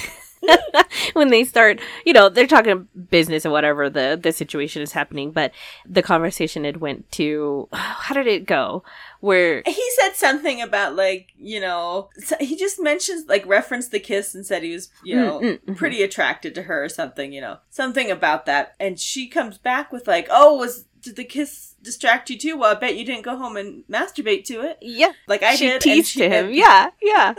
When they start, you know, they're talking business or whatever the situation is happening, but the conversation had went to, how did it go? Where he said something about like, you know, he just mentions like referenced the kiss and said he was, you know, pretty attracted to her or something, you know, something about that. And she comes back with like, oh, did the kiss distract you too? Well, I bet you didn't go home and masturbate to it. Yeah. Like I did. She teased him. Yeah. Yeah.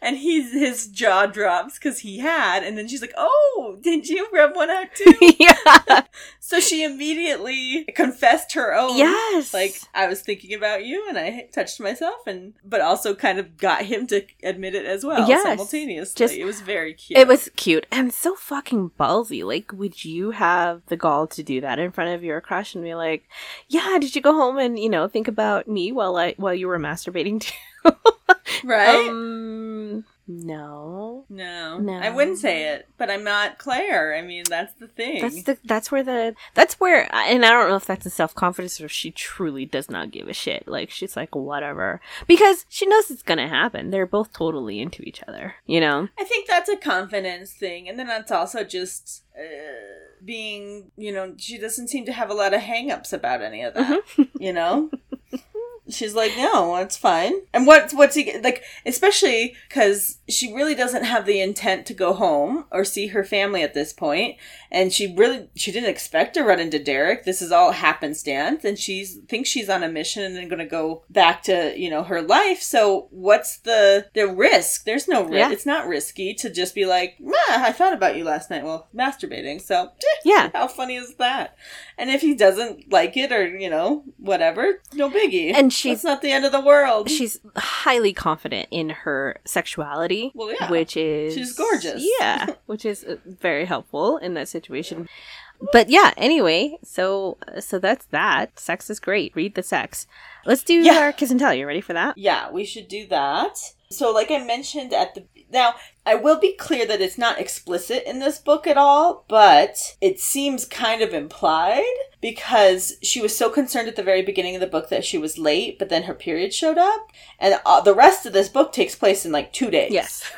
And his jaw drops because he had. And then she's like, oh, did you rub one out too? Yeah. So she immediately confessed her own. Yes. Like, I was thinking about you and I touched myself. But also kind of got him to admit it as well. Yes. Simultaneously. It was very cute. It was cute. And so fucking ballsy. Like, would you have the gall to do that in front of your crush? And be like, yeah, did you go home and, you know, think about me while you were masturbating too? Right? No. I wouldn't say it, but I'm not Claire. I mean, that's the thing. That's where, and I don't know if that's a self-confidence or if she truly does not give a shit. Like, she's like, whatever. Because she knows it's going to happen. They're both totally into each other, you know? I think that's a confidence thing. And then that's also just being, you know, she doesn't seem to have a lot of hang-ups about any of that, you know? She's like, no, it's fine. And what's he, like, especially because she really doesn't have the intent to go home or see her family at this point. And she didn't expect to run into Derek. This is all happenstance. And she thinks she's on a mission and then going to go back to, you know, her life. So what's the risk? There's no risk. Yeah. It's not risky to just be like, I thought about you last night while masturbating. So yeah, how funny is that? And if he doesn't like it or, you know, whatever, no biggie. And it's not the end of the world. She's highly confident in her sexuality. Well, yeah. Which is... she's gorgeous. Yeah. Which is very helpful in that situation. Yeah. But yeah, anyway, so that's that. Sex is great. Read the sex. Let's do our kiss and tell. You ready for that? Yeah, we should do that. So like I mentioned now, I will be clear that it's not explicit in this book at all, but it seems kind of implied because she was so concerned at the very beginning of the book that she was late, but then her period showed up, and the rest of this book takes place in like 2 days. Yes.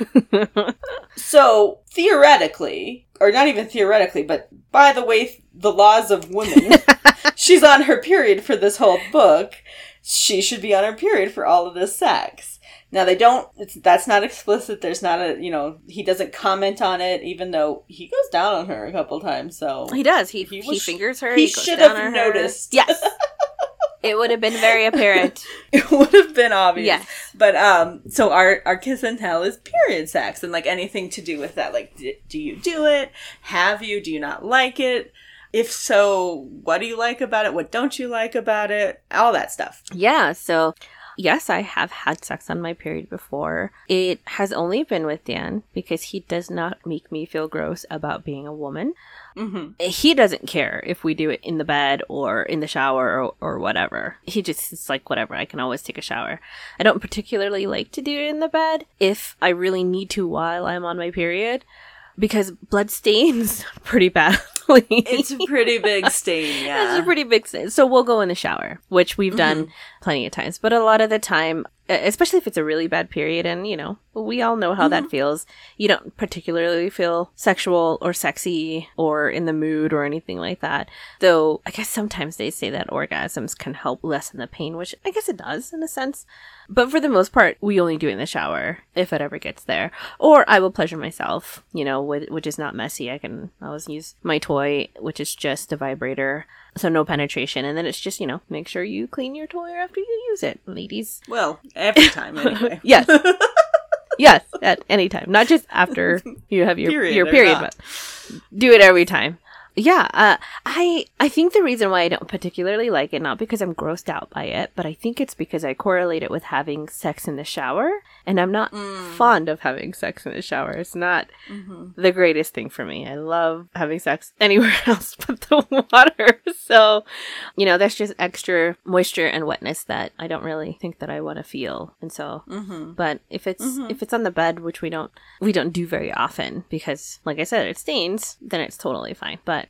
So theoretically, or not even theoretically, but by the way, the laws of women, she's on her period for this whole book. She should be on her period for all of this sex. Now, they don't, that's not explicit. There's not a, you know, he doesn't comment on it, even though he goes down on her a couple times, so. He does. He fingers her. He should have noticed. Yes. It would have been very apparent. It would have been obvious. Yes. But, so our kiss and tell is period sex and, like, anything to do with that. Like, do you do it? Have you? Do you not like it? If so, what do you like about it? What don't you like about it? All that stuff. Yeah, so... yes, I have had sex on my period before. It has only been with Dan because he does not make me feel gross about being a woman. Mm-hmm. He doesn't care if we do it in the bed or in the shower or whatever. He just is like, whatever, I can always take a shower. I don't particularly like to do it in the bed if I really need to while I'm on my period because blood stains pretty badly. It's a pretty big stain, yeah. It's a pretty big stain. So we'll go in the shower, which we've done plenty of times. But a lot of the time, especially if it's a really bad period and, you know, we all know how that feels. You don't particularly feel sexual or sexy or in the mood or anything like that. Though I guess sometimes they say that orgasms can help lessen the pain, which I guess it does in a sense. But for the most part, we only do it in the shower if it ever gets there. Or I will pleasure myself, you know, which is not messy. I can always use my toy, which is just a vibrator. So no penetration. And then it's just, you know, make sure you clean your toy after you use it, ladies. Well, every time anyway. Yes. Yes, at any time. Not just after you have your period, but do it every time. Yeah, I think the reason why I don't particularly like it, not because I'm grossed out by it, but I think it's because I correlate it with having sex in the shower, and I'm not fond of having sex in the shower. It's not the greatest thing for me. I love having sex anywhere else but the water. So, you know, that's just extra moisture and wetness that I don't really think that I want to feel. And so, but if it's on the bed, which we don't do very often because, like I said, it stains, then it's totally fine. But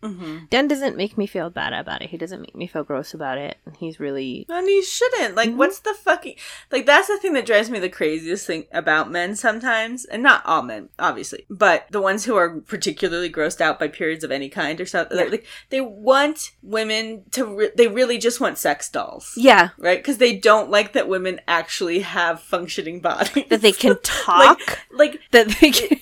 Dan doesn't make me feel bad about it. He doesn't make me feel gross about it. He's really... and he shouldn't. Like, what's the fucking... like, that's the thing that drives me the craziest thing about men sometimes. And not all men, obviously. But the ones who are particularly grossed out by periods of any kind or something. Yeah. Like, they want women to... they really just want sex dolls. Yeah. Right? Because they don't like that women actually have functioning bodies. That they can talk. like that they can...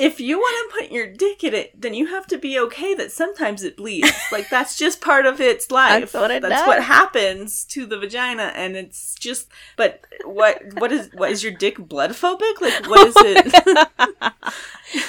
If you want to put your dick in it, then you have to be okay that sometimes it bleeds. Like, that's just part of its life. That's what happens to the vagina, and it's just... but what is your dick blood phobic? Like, what is it?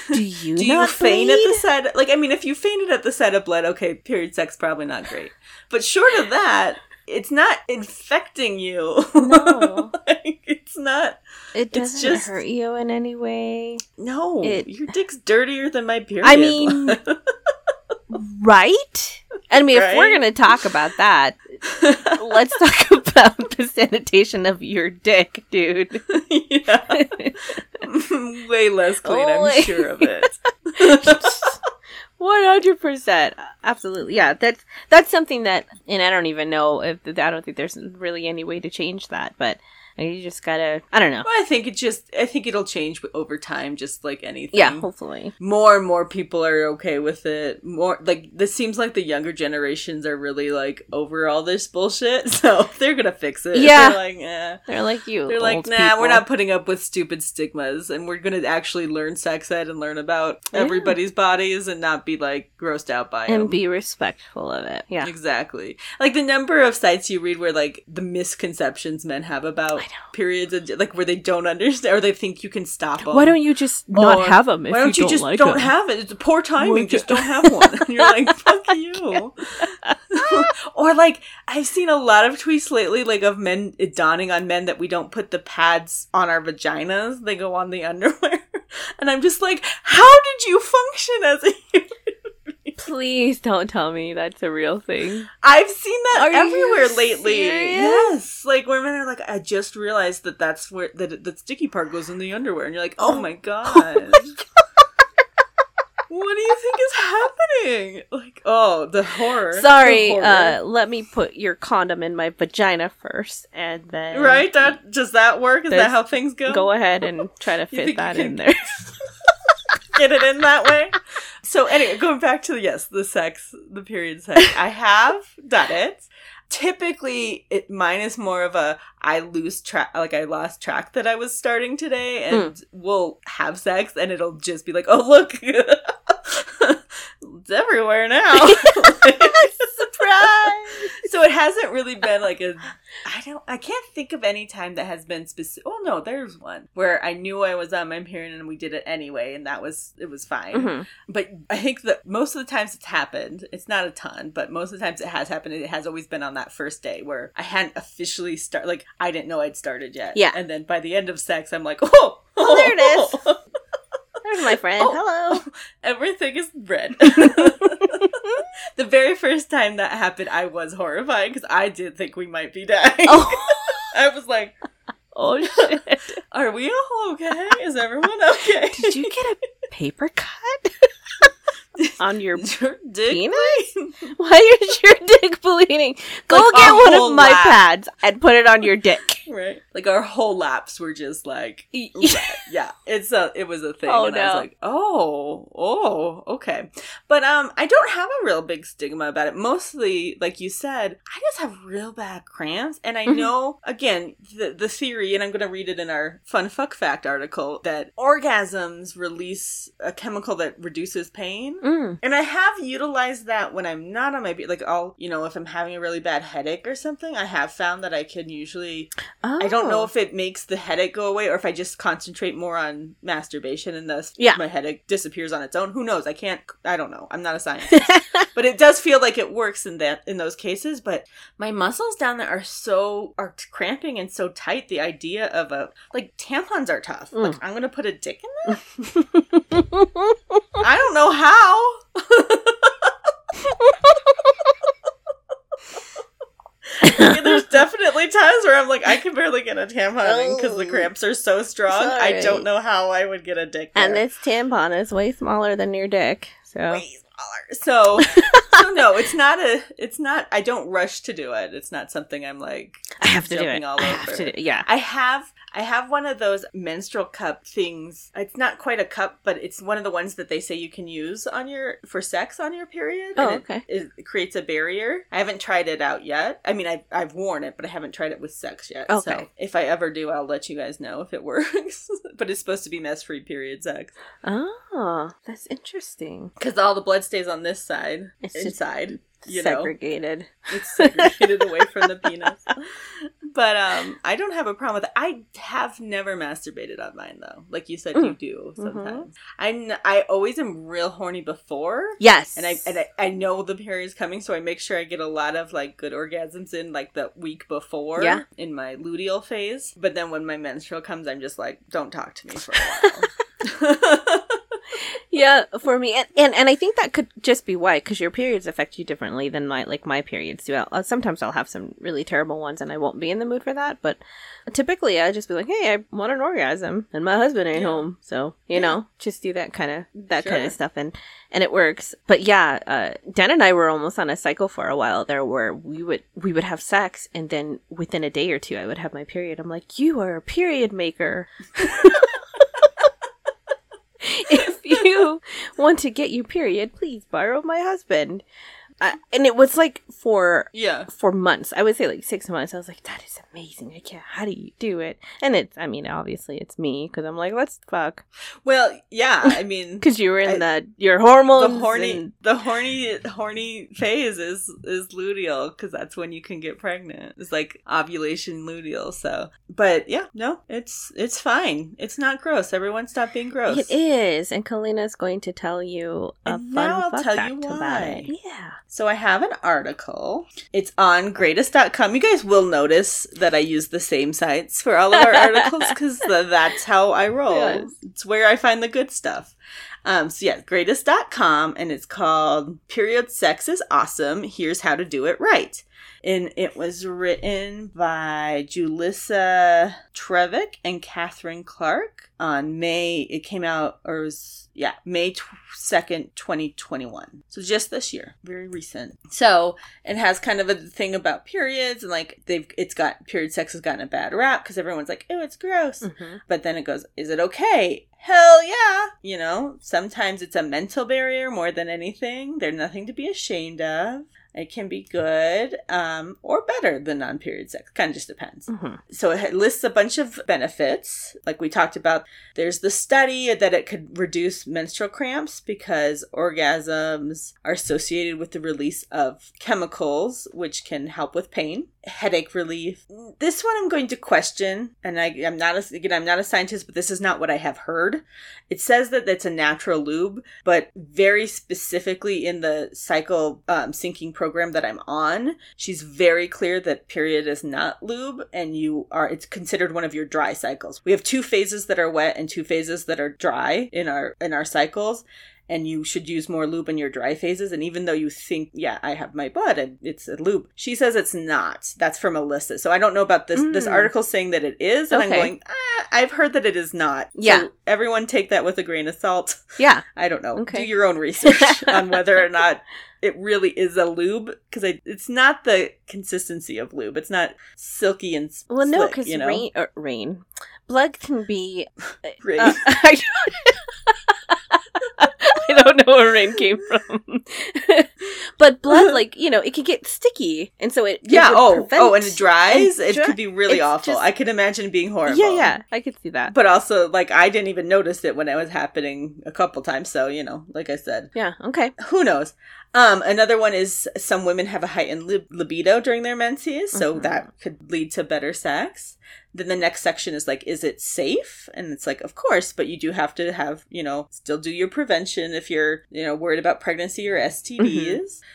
Do you faint at the sight of, like, I mean, if you fainted at the sight of blood, okay, period sex, probably not great. But short of that... it's not infecting you. No. Like, it's not... it doesn't hurt you in any way. No. Your dick's dirtier than my period. I mean... right? I mean, right? If we're going to talk about that, let's talk about the sanitation of your dick, dude. Yeah. Way less clean, I'm sure of it. 100%. Absolutely. Yeah, that's something that, and I don't even know if I don't think there's really any way to change that, but You just gotta, I don't know. Well, I think it'll change over time, just like anything. Yeah, hopefully. More and more people are okay with it. More, like, this seems like the younger generations are really, like, over all this bullshit, so they're gonna fix it. Yeah. They're like, eh. They're like, you They're like, nah, people. We're not putting up with stupid stigmas, and we're gonna actually learn sex ed and learn about everybody's bodies and not be, like, grossed out by it. And be respectful of it. Yeah. Exactly. Like, the number of sites you read where, like, the misconceptions men have about periods, and, like, where they don't understand or they think you can stop them. Why don't you just not have them if you don't like them? Why don't you just don't have it? It's poor timing. Just don't have one. And you're like, fuck you. Or, like, I've seen a lot of tweets lately, like, of men, it dawning on men that we don't put the pads on our vaginas. They go on the underwear. And I'm just like, how did you function as a human? Please don't tell me that's a real thing. I've seen that everywhere lately. Serious? Yes. Like, women are like, I just realized that that's where the sticky part goes in the underwear. And you're like, oh my God. Oh my God. What do you think is happening? Like, oh, the horror. Sorry, the horror. Let me put your condom in my vagina first, and then... Right? Does that work? Is that how things go? Go ahead and try to fit that in there. Get it in that way? So anyway, going back to, the period sex. I have done it. Typically, mine is more of a, I lost track that I was starting today, and we'll have sex, and it'll just be like, oh, look, it's everywhere now. Surprise! So it hasn't really been like I can't think of any time that has been specific. Oh no, there's one where I knew I was on my period and we did it anyway, and it was fine. Mm-hmm. But I think that most of the times it's happened, it's not a ton, but most of the times it has happened, it has always been on that first day where I hadn't officially started, like I didn't know I'd started yet. Yeah. And then by the end of sex, I'm like, oh there it is. There's my friend. Oh, hello. Everything is red. The very first time that happened, I was horrified because I did think we might be dying. Oh. I was like, oh, shit. Are we all okay? Is everyone okay? Did you get a paper cut on your dick penis? Why is your dick bleeding? Go get one of my pads and put it on your dick. Right. Like, our whole laps were just like, yeah, it was a thing. Oh, and I was like, okay. But I don't have a real big stigma about it. Mostly, like you said, I just have real bad cramps. And I know, again, the theory, and I'm going to read it in our Fun Fuck Fact article, that orgasms release a chemical that reduces pain. Mm. And I have utilized that when I'm not on my period. Like, I'll, if I'm having a really bad headache or something, I have found that I can usually... Oh. I don't know if it makes the headache go away or if I just concentrate more on masturbation and thus my headache disappears on its own. Who knows? I don't know. I'm not a scientist. But it does feel like it works in those cases. But my muscles down there are cramping and so tight. The idea of tampons are tough. Mm. Like, I'm going to put a dick in there? I don't know how. There's definitely times where I'm like, I can barely get a tampon in because the cramps are so strong. Sorry. I don't know how I would get a dick there. And this tampon is way smaller than your dick. So no, it's not, I don't rush to do it. It's not something I'm like, I have to do it. I have to do it. Yeah. I have one of those menstrual cup things. It's not quite a cup, but it's one of the ones that they say you can use for sex on your period. Oh, okay. It creates a barrier. I haven't tried it out yet. I mean, I've worn it, but I haven't tried it with sex yet. Okay. So if I ever do, I'll let you guys know if it works. But it's supposed to be mess-free period sex. Oh, that's interesting. Because all the blood stays on this side. It's inside. Segregated. It's segregated away from the penis. But I don't have a problem with it. I have never masturbated on mine, though. Like you said, you do sometimes. Mm-hmm. I always am real horny before. Yes. And I know the period is coming, so I make sure I get a lot of, like, good orgasms in, like, the week before in my luteal phase. But then when my menstrual comes, I'm just like, don't talk to me for a while. Yeah, for me. And I think that could just be why, because your periods affect you differently than my periods do. Sometimes I'll have some really terrible ones and I won't be in the mood for that. But typically I just be like, hey, I want an orgasm and my husband ain't home. So, you know, just do that kind of stuff. And it works. But yeah, Dan and I were almost on a cycle for a while there where we would have sex. And then within a day or two, I would have my period. I'm like, you are a period maker. If you want to get your period, please borrow my husband. And it was for months. I would say 6 months. I was like, that is amazing. I can't. How do you do it? And it's, I mean, obviously it's me because I'm like, let's fuck. Well, yeah, I mean, because you were in your hormones. The horny phase is luteal because that's when you can get pregnant. It's like ovulation luteal. So, but yeah, no, it's fine. It's not gross. Everyone stop being gross. It is, and Kalina's going to tell you a fun fact about it. Yeah. So I have an article. It's on Greatist.com. You guys will notice that I use the same sites for all of our articles because that's how I roll. Yes. It's where I find the good stuff. Greatist.com, and it's called Period Sex is Awesome. Here's How to Do It Right. And it was written by Julissa Trevino and Catherine Clark on May 2nd, 2021. So just this year, very recent. So it has kind of a thing about periods and period sex has gotten a bad rap because everyone's like, oh, it's gross. Mm-hmm. But then it goes, is it okay? Hell yeah. You know, sometimes it's a mental barrier more than anything. There's nothing to be ashamed of. It can be good or better than non-period sex. Kind of just depends. Mm-hmm. So it lists a bunch of benefits. Like we talked about, there's the study that it could reduce menstrual cramps because orgasms are associated with the release of chemicals, which can help with pain. Headache relief. This one I'm going to question, and I'm not a scientist, but this is not what I have heard. It says that it's a natural lube, but very specifically in the cycle syncing program that I'm on, she's very clear that period is not lube, and it's considered one of your dry cycles. We have 2 phases that are wet and 2 phases that are dry in our cycles. And you should use more lube in your dry phases. And even though you think, yeah, I have my butt and it's a lube, she says it's not. That's from Alyssa. So I don't know about this article saying that it is. And okay. I'm going, I've heard that it is not. Yeah. So everyone take that with a grain of salt. Yeah. I don't know. Okay. Do your own research on whether or not it really is a lube. Because it's not the consistency of lube. It's not silky and slick. Well, no, because rain. Blood can be... rain. I don't know where rain came from. But blood, it can get sticky. And so and it dries. It could be really awful. I can imagine being horrible. Yeah, yeah. I could see that. But also, I didn't even notice it when it was happening a couple times. So, like I said. Yeah, okay. Who knows? Another one is some women have a heightened libido during their menses, so that could lead to better sex. Then the next section is is it safe? And it's of course, but you do have to have, still do your prevention if you're, worried about pregnancy or STDs.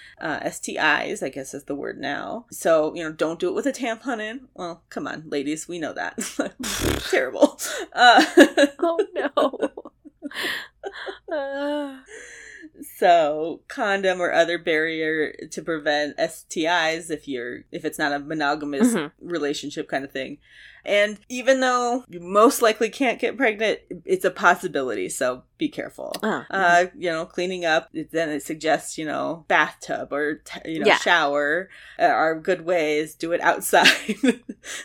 Mm-hmm. STIs, I guess is the word now. So, don't do it with a tampon in. Well, come on, ladies, we know that. Terrible. Oh, no. So condom or other barrier to prevent STIs if it's not a monogamous relationship kind of thing. And even though you most likely can't get pregnant, it's a possibility. So be careful. Cleaning up, then it suggests, bathtub or, shower are good ways. Do it outside.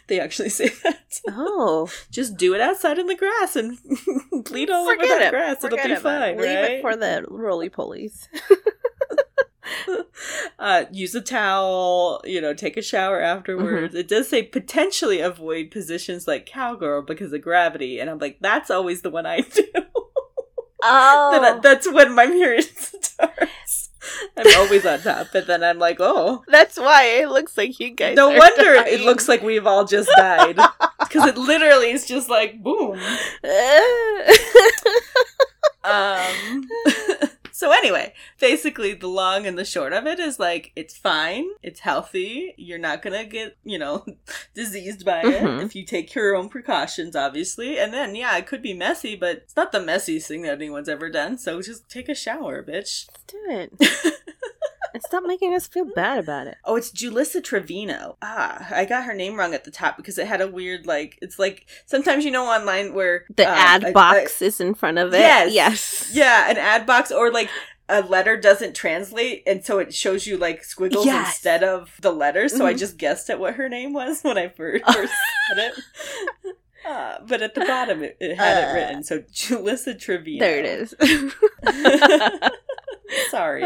They actually say that. Oh. Just do it outside in the grass and bleed all over the grass. It'll be fine, right? Leave it for the roly-polies. Use a towel, take a shower afterwards. Mm-hmm. It does say potentially avoid positions like cowgirl because of gravity. And I'm like, that's always the one I do. Oh. That's when my period starts. I'm always on top. But then I'm like, oh. That's why it looks like you guys No wonder dying. It looks like we've all just died. Because it literally is just boom. So anyway, basically the long and the short of it is like, it's fine. It's healthy. You're not going to get, you know, diseased by it if you take your own precautions, obviously. And then, yeah, it could be messy, but it's not the messiest thing that anyone's ever done. So just take a shower, bitch. Let's do it. And stop making us feel bad about it. Oh, it's Julissa Trevino. Ah, I got her name wrong at the top because it had a weird, like, it's like, sometimes, you know, online where... The ad box is in front of it. Yes. Yeah, an ad box or, like... a letter doesn't translate, and so it shows you, like, squiggles instead of the letters, so I just guessed at what her name was when I first said it. But at the bottom, it had it written, so Julissa Trevino. There it is. Sorry.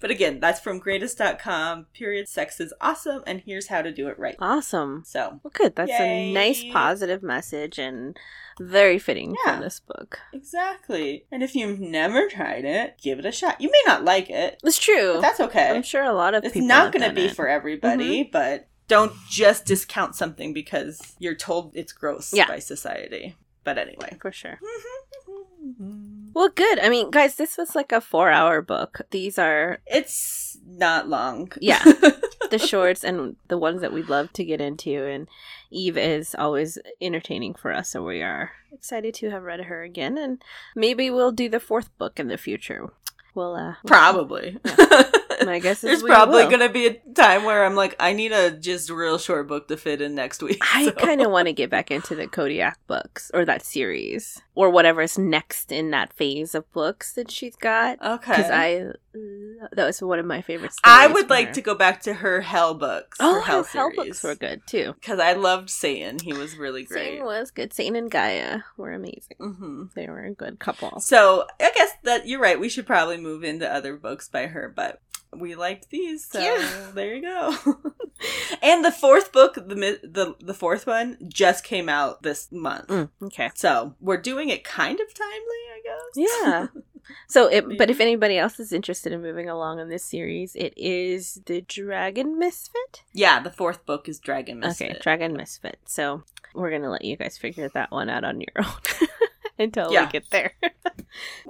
But again, that's from Greatist.com. Period sex is awesome, and here's how to do it right. Awesome. So. Well, good. That's a nice positive message, and... very fitting for this book. Exactly. And if you've never tried it, give it a shot. You may not like it. It's true. But that's okay. I'm sure a lot of people. It's not going to be for everybody, but don't just discount something because you're told it's gross by society. But anyway. For sure. Well, good. I mean, guys, this was like a 4-hour book. These are... It's not long. Yeah. The shorts and the ones that we'd love to get into. And Eve is always entertaining for us, so we are excited to have read her again. And maybe we'll do the 4th book in the future. Probably. Yeah. My guess is there's probably going to be a time where I'm like, I need a just real short book to fit in next week. I kind of want to get back into the Kodiak books or that series or whatever's next in that phase of books that she's got. Okay. Because that was one of my favorite stories. I would like to go back to her Hell books. Oh, her Hell books were good too. Because I loved Satan. He was really great. Satan was good. Satan and Gaia were amazing. Mm-hmm. They were a good couple. So I guess that you're right. We should probably move into other books by her, but... we liked these, so there you go. And the 4th book, the 4th one, just came out this month. Okay. So we're doing it kind of timely, I guess. Yeah. So, but if anybody else is interested in moving along in this series, it is the Dragon Misfit? Yeah, the 4th book is Dragon Misfit. Okay, Dragon Misfit. So we're going to let you guys figure that one out on your own. Until we get there.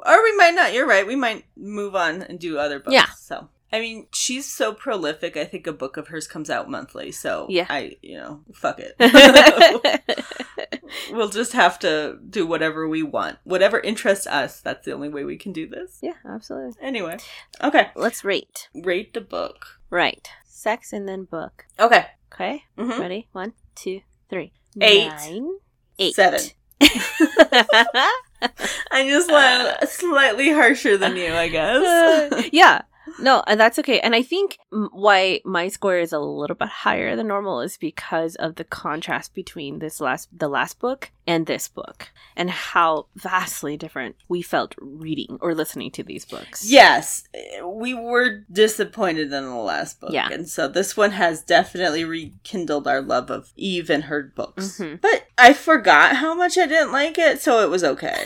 Or we might not. You're right. We might move on and do other books. Yeah. So. I mean, she's so prolific. I think a book of hers comes out monthly. So, fuck it. We'll just have to do whatever we want. Whatever interests us. That's the only way we can do this. Yeah, absolutely. Anyway. Okay. Let's rate. Rate the book. Right. Sex and then book. Okay. Okay. Mm-hmm. Ready? 1, 2, 3. 8. 9. 8. 7. I just went slightly harsher than you, I guess. Yeah. No, that's okay. And I think why my score is a little bit higher than normal is because of the contrast between the last book and this book and how vastly different we felt reading or listening to these books. Yes, we were disappointed in the last book. Yeah. And so this one has definitely rekindled our love of Eve and her books. Mm-hmm. But I forgot how much I didn't like it, so it was okay.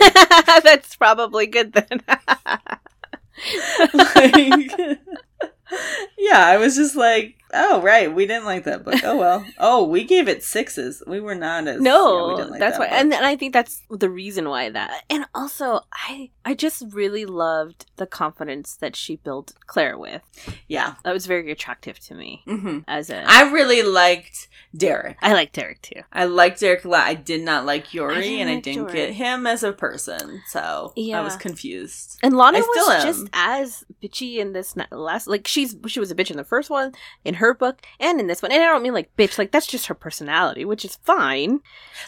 That's probably good then. I was just like, oh right, we didn't like that book. Oh well. Oh, we gave it 6s. We were not as we didn't like that's that why book. And I think that's the reason why that. And also, I just really loved the confidence that she built Claire with. Yeah, that was very attractive to me. Mm-hmm. I really liked Derek. I liked Derek too. I liked Derek a lot. I did not like Yuri, I didn't get him as a person. So I was confused. And Lana was just as bitchy in this last. Like she was a bitch in the first one. In her book and in this one, and I don't mean like bitch, like that's just her personality, which is fine.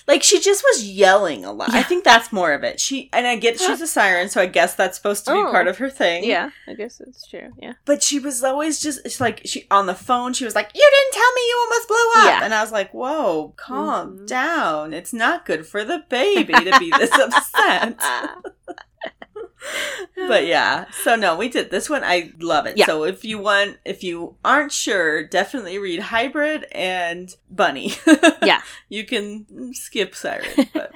Like she just was yelling a lot. Yeah. I think that's more of it. I get she's a siren, so I guess that's supposed to be part of her thing. Yeah, I guess that's true. Yeah, but she was always just like she on the phone. She was like, "You didn't tell me you almost blew up," and I was like, "Whoa, calm down. It's not good for the baby to be this upset." But yeah, so no, we did this one. I love it. Yeah. So if you aren't sure, definitely read Hybrid and Bunny. Yeah. You can skip Siren, but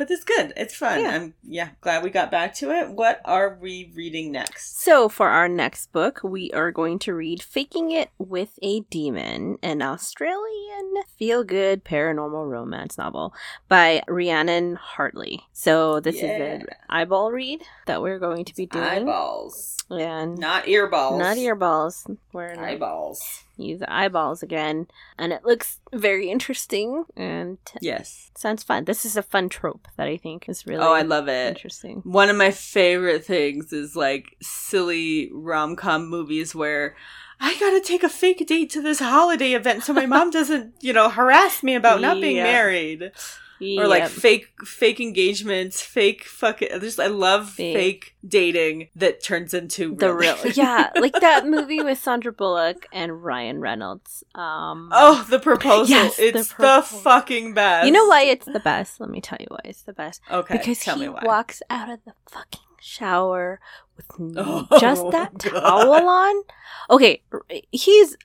But it's good. It's fun. Yeah. I'm glad we got back to it. What are we reading next? So for our next book, we are going to read Faking It with a Demon, an Australian feel-good paranormal romance novel by Rhiannon Hartley. So this is an eyeball read that we're going to be doing. Eyeballs. And not earballs. Not earballs. We're eyeballs. Use eyeballs again. And it looks very interesting. And yes. Sounds fun. This is a fun trope that I think is really interesting. Oh, I love it. Interesting. One of my favorite things is like silly rom-com movies where I gotta take a fake date to this holiday event so my mom doesn't, harass me about not being married. Or like fake engagements, fake fucking. I love fake dating that turns into real. Yeah, like that movie with Sandra Bullock and Ryan Reynolds. The Proposal. Yes, it's the fucking best. You know why it's the best? Let me tell you why it's the best. Okay, because he walks out of the fucking shower with just that towel on. He's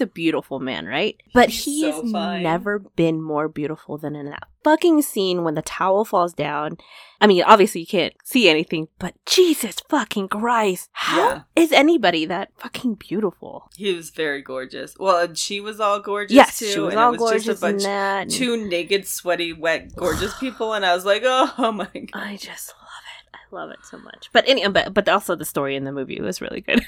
a beautiful man, right? But he has never been more beautiful than in that fucking scene when the towel falls down. I mean, obviously you can't see anything, but Jesus fucking Christ, how is anybody that fucking beautiful? He was very gorgeous. Well, and she was all gorgeous too. She was and all it was gorgeous just a bunch, in that. And two naked, sweaty, wet, gorgeous people, and I was like, oh my God, I just love it so much. But anyway, but also the story in the movie was really good.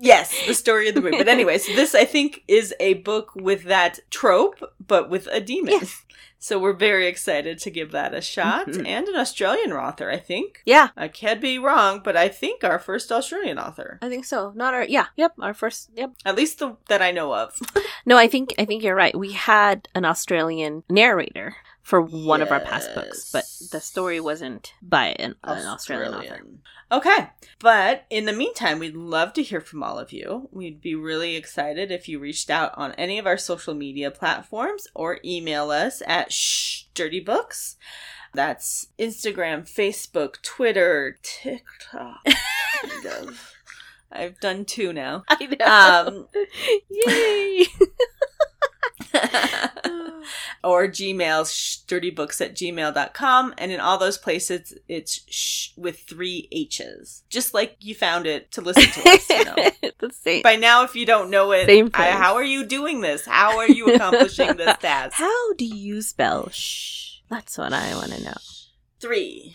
Yes, the story of the movie. But anyways, this I think is a book with that trope, but with a demon. Yes. So we're very excited to give that a shot. Mm-hmm. And an Australian author, I think. Yeah. I could be wrong, but I think our first Australian author. I think so. Not our, yeah, yep, our first, yep. At least the that I know of. No, I think you're right. We had an Australian narrator for one of our past books, but the story wasn't by an Australian author. Okay. But in the meantime, we'd love to hear from all of you. We'd be really excited if you reached out on any of our social media platforms or email us at dirtybooks. That's Instagram, Facebook, Twitter, TikTok. Kind of. I've done two now. I know. Yay! Or Gmail, dirtybooks@gmail.com. And in all those places, it's with 3 H's. Just like you found it to listen to us. The same. By now, if you don't know it, how are you doing this? How are you accomplishing this task? How do you spell shh? That's what I want to know. 3.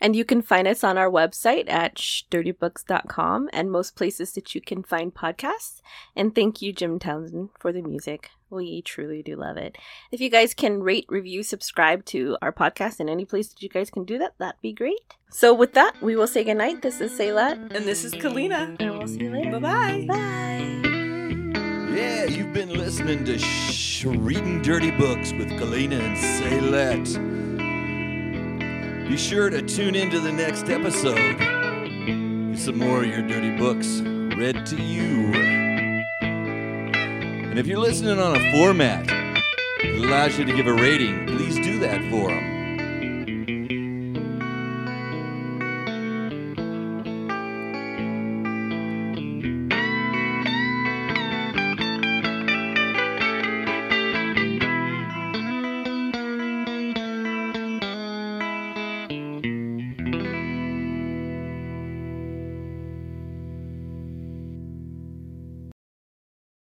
And you can find us on our website at dirtybooks.com and most places that you can find podcasts. And thank you, Jim Townsend, for the music. We truly do love it. If you guys can rate, review, subscribe to our podcast in any place that you guys can do that, that'd be great. So with that, we will say goodnight. This is Saylat. And this is Kalina. And we'll see you later. Bye-bye. Bye. Yeah, you've been listening to Reading Dirty Books with Kalina and Saylat. Be sure to tune into the next episode. Some more of your dirty books read to you. And if you're listening on a format that allows you to give a rating, please do that for them.